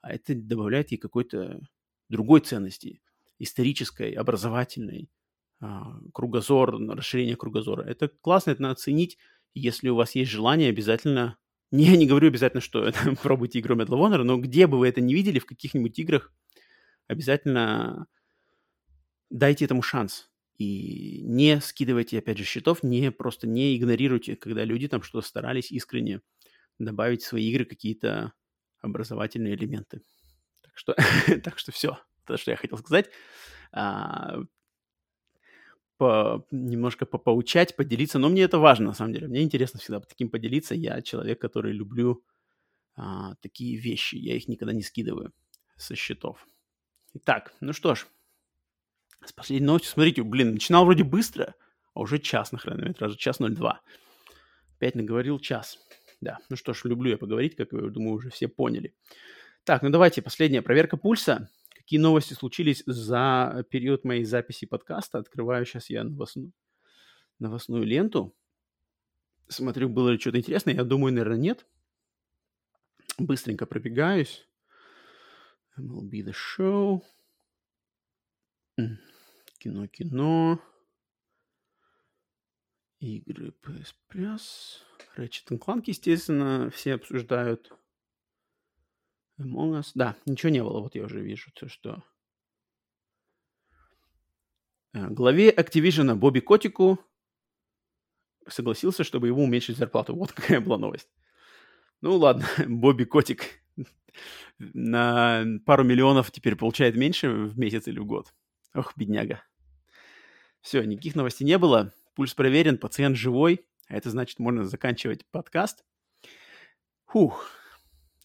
а это добавляет ей какой-то другой ценности, исторической, образовательной, кругозор, расширение кругозора. Это классно, это надо оценить, если у вас есть желание, обязательно. Не, я не говорю обязательно, что пробуйте игру Medal of Honor, но где бы вы это ни видели, в каких-нибудь играх, обязательно дайте этому шанс. И не скидывайте, опять же, счетов, не просто не игнорируйте, когда люди там что-то старались искренне добавить в свои игры какие-то образовательные элементы. Так что, так что все, то, что я хотел сказать. А, по, немножко попоучать, поделиться, но мне это важно, на самом деле. Мне интересно всегда таким поделиться. Я человек, который люблю а, такие вещи. Я их никогда не скидываю со счетов. Итак, ну что ж. С последней новостью, смотрите, блин, начинал вроде быстро, а уже час на хронометраже, час ноль два. Опять наговорил час. Да, ну что ж, люблю я поговорить, как я думаю, уже все поняли. Так, ну давайте, последняя проверка пульса. Какие новости случились за период моей записи подкаста? Открываю сейчас я новостную, новостную ленту. Смотрю, было ли что-то интересное. Я думаю, наверное, нет. Быстренько пробегаюсь. эм эл би The Show. Кино-кино, игры пи эс Plus, Ratchet энд Clank, естественно, все обсуждают. Among Us, да, ничего не было, вот я уже вижу, то что. Главе Activision Бобби Котику согласился, чтобы его уменьшить зарплату. Вот какая была новость. Ну ладно, Бобби Котик на пару миллионов теперь получает меньше в месяц или в год. Ох, бедняга. Все, никаких новостей не было. Пульс проверен, пациент живой. А это значит, можно заканчивать подкаст. Фух.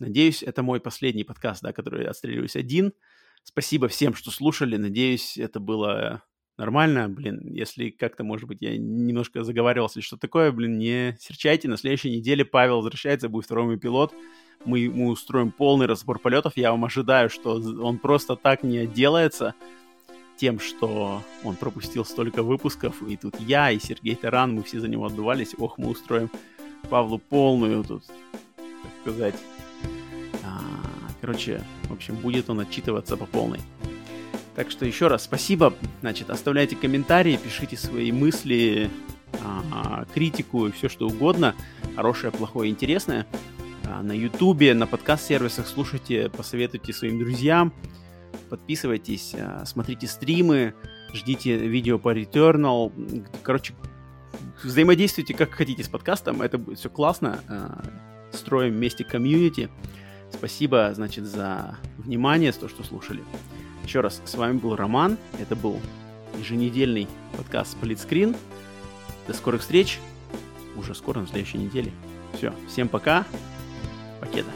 Надеюсь, это мой последний подкаст, да, который я отстреливаюсь один. Спасибо всем, что слушали. Надеюсь, это было нормально. Блин, если как-то, может быть, я немножко заговаривался, что такое, блин, не серчайте. На следующей неделе Павел возвращается, будет второй мой пилот. Мы ему устроим полный разбор полетов. Я вам ожидаю, что он просто так не отделается тем, что он пропустил столько выпусков, и тут я, и Сергей Таран, мы все за него отдувались. Ох, мы устроим Павлу полную тут, так сказать. А, короче, в общем, будет он отчитываться по полной. Так что еще раз спасибо. Значит, оставляйте комментарии, пишите свои мысли, а, критику, все что угодно. Хорошее, плохое, интересное. А, на Ютубе, на подкаст-сервисах слушайте, посоветуйте своим друзьям. Подписывайтесь, смотрите стримы, ждите видео по Returnal. Короче, Взаимодействуйте как хотите с подкастом, это будет все классно. Строим вместе комьюнити. Спасибо, значит, за внимание, за то, что слушали. Еще раз, с вами был Роман. Это был еженедельный подкаст «Сплитскрин». До скорых встреч. Уже скоро, на следующей неделе. Все, всем пока. Покеда.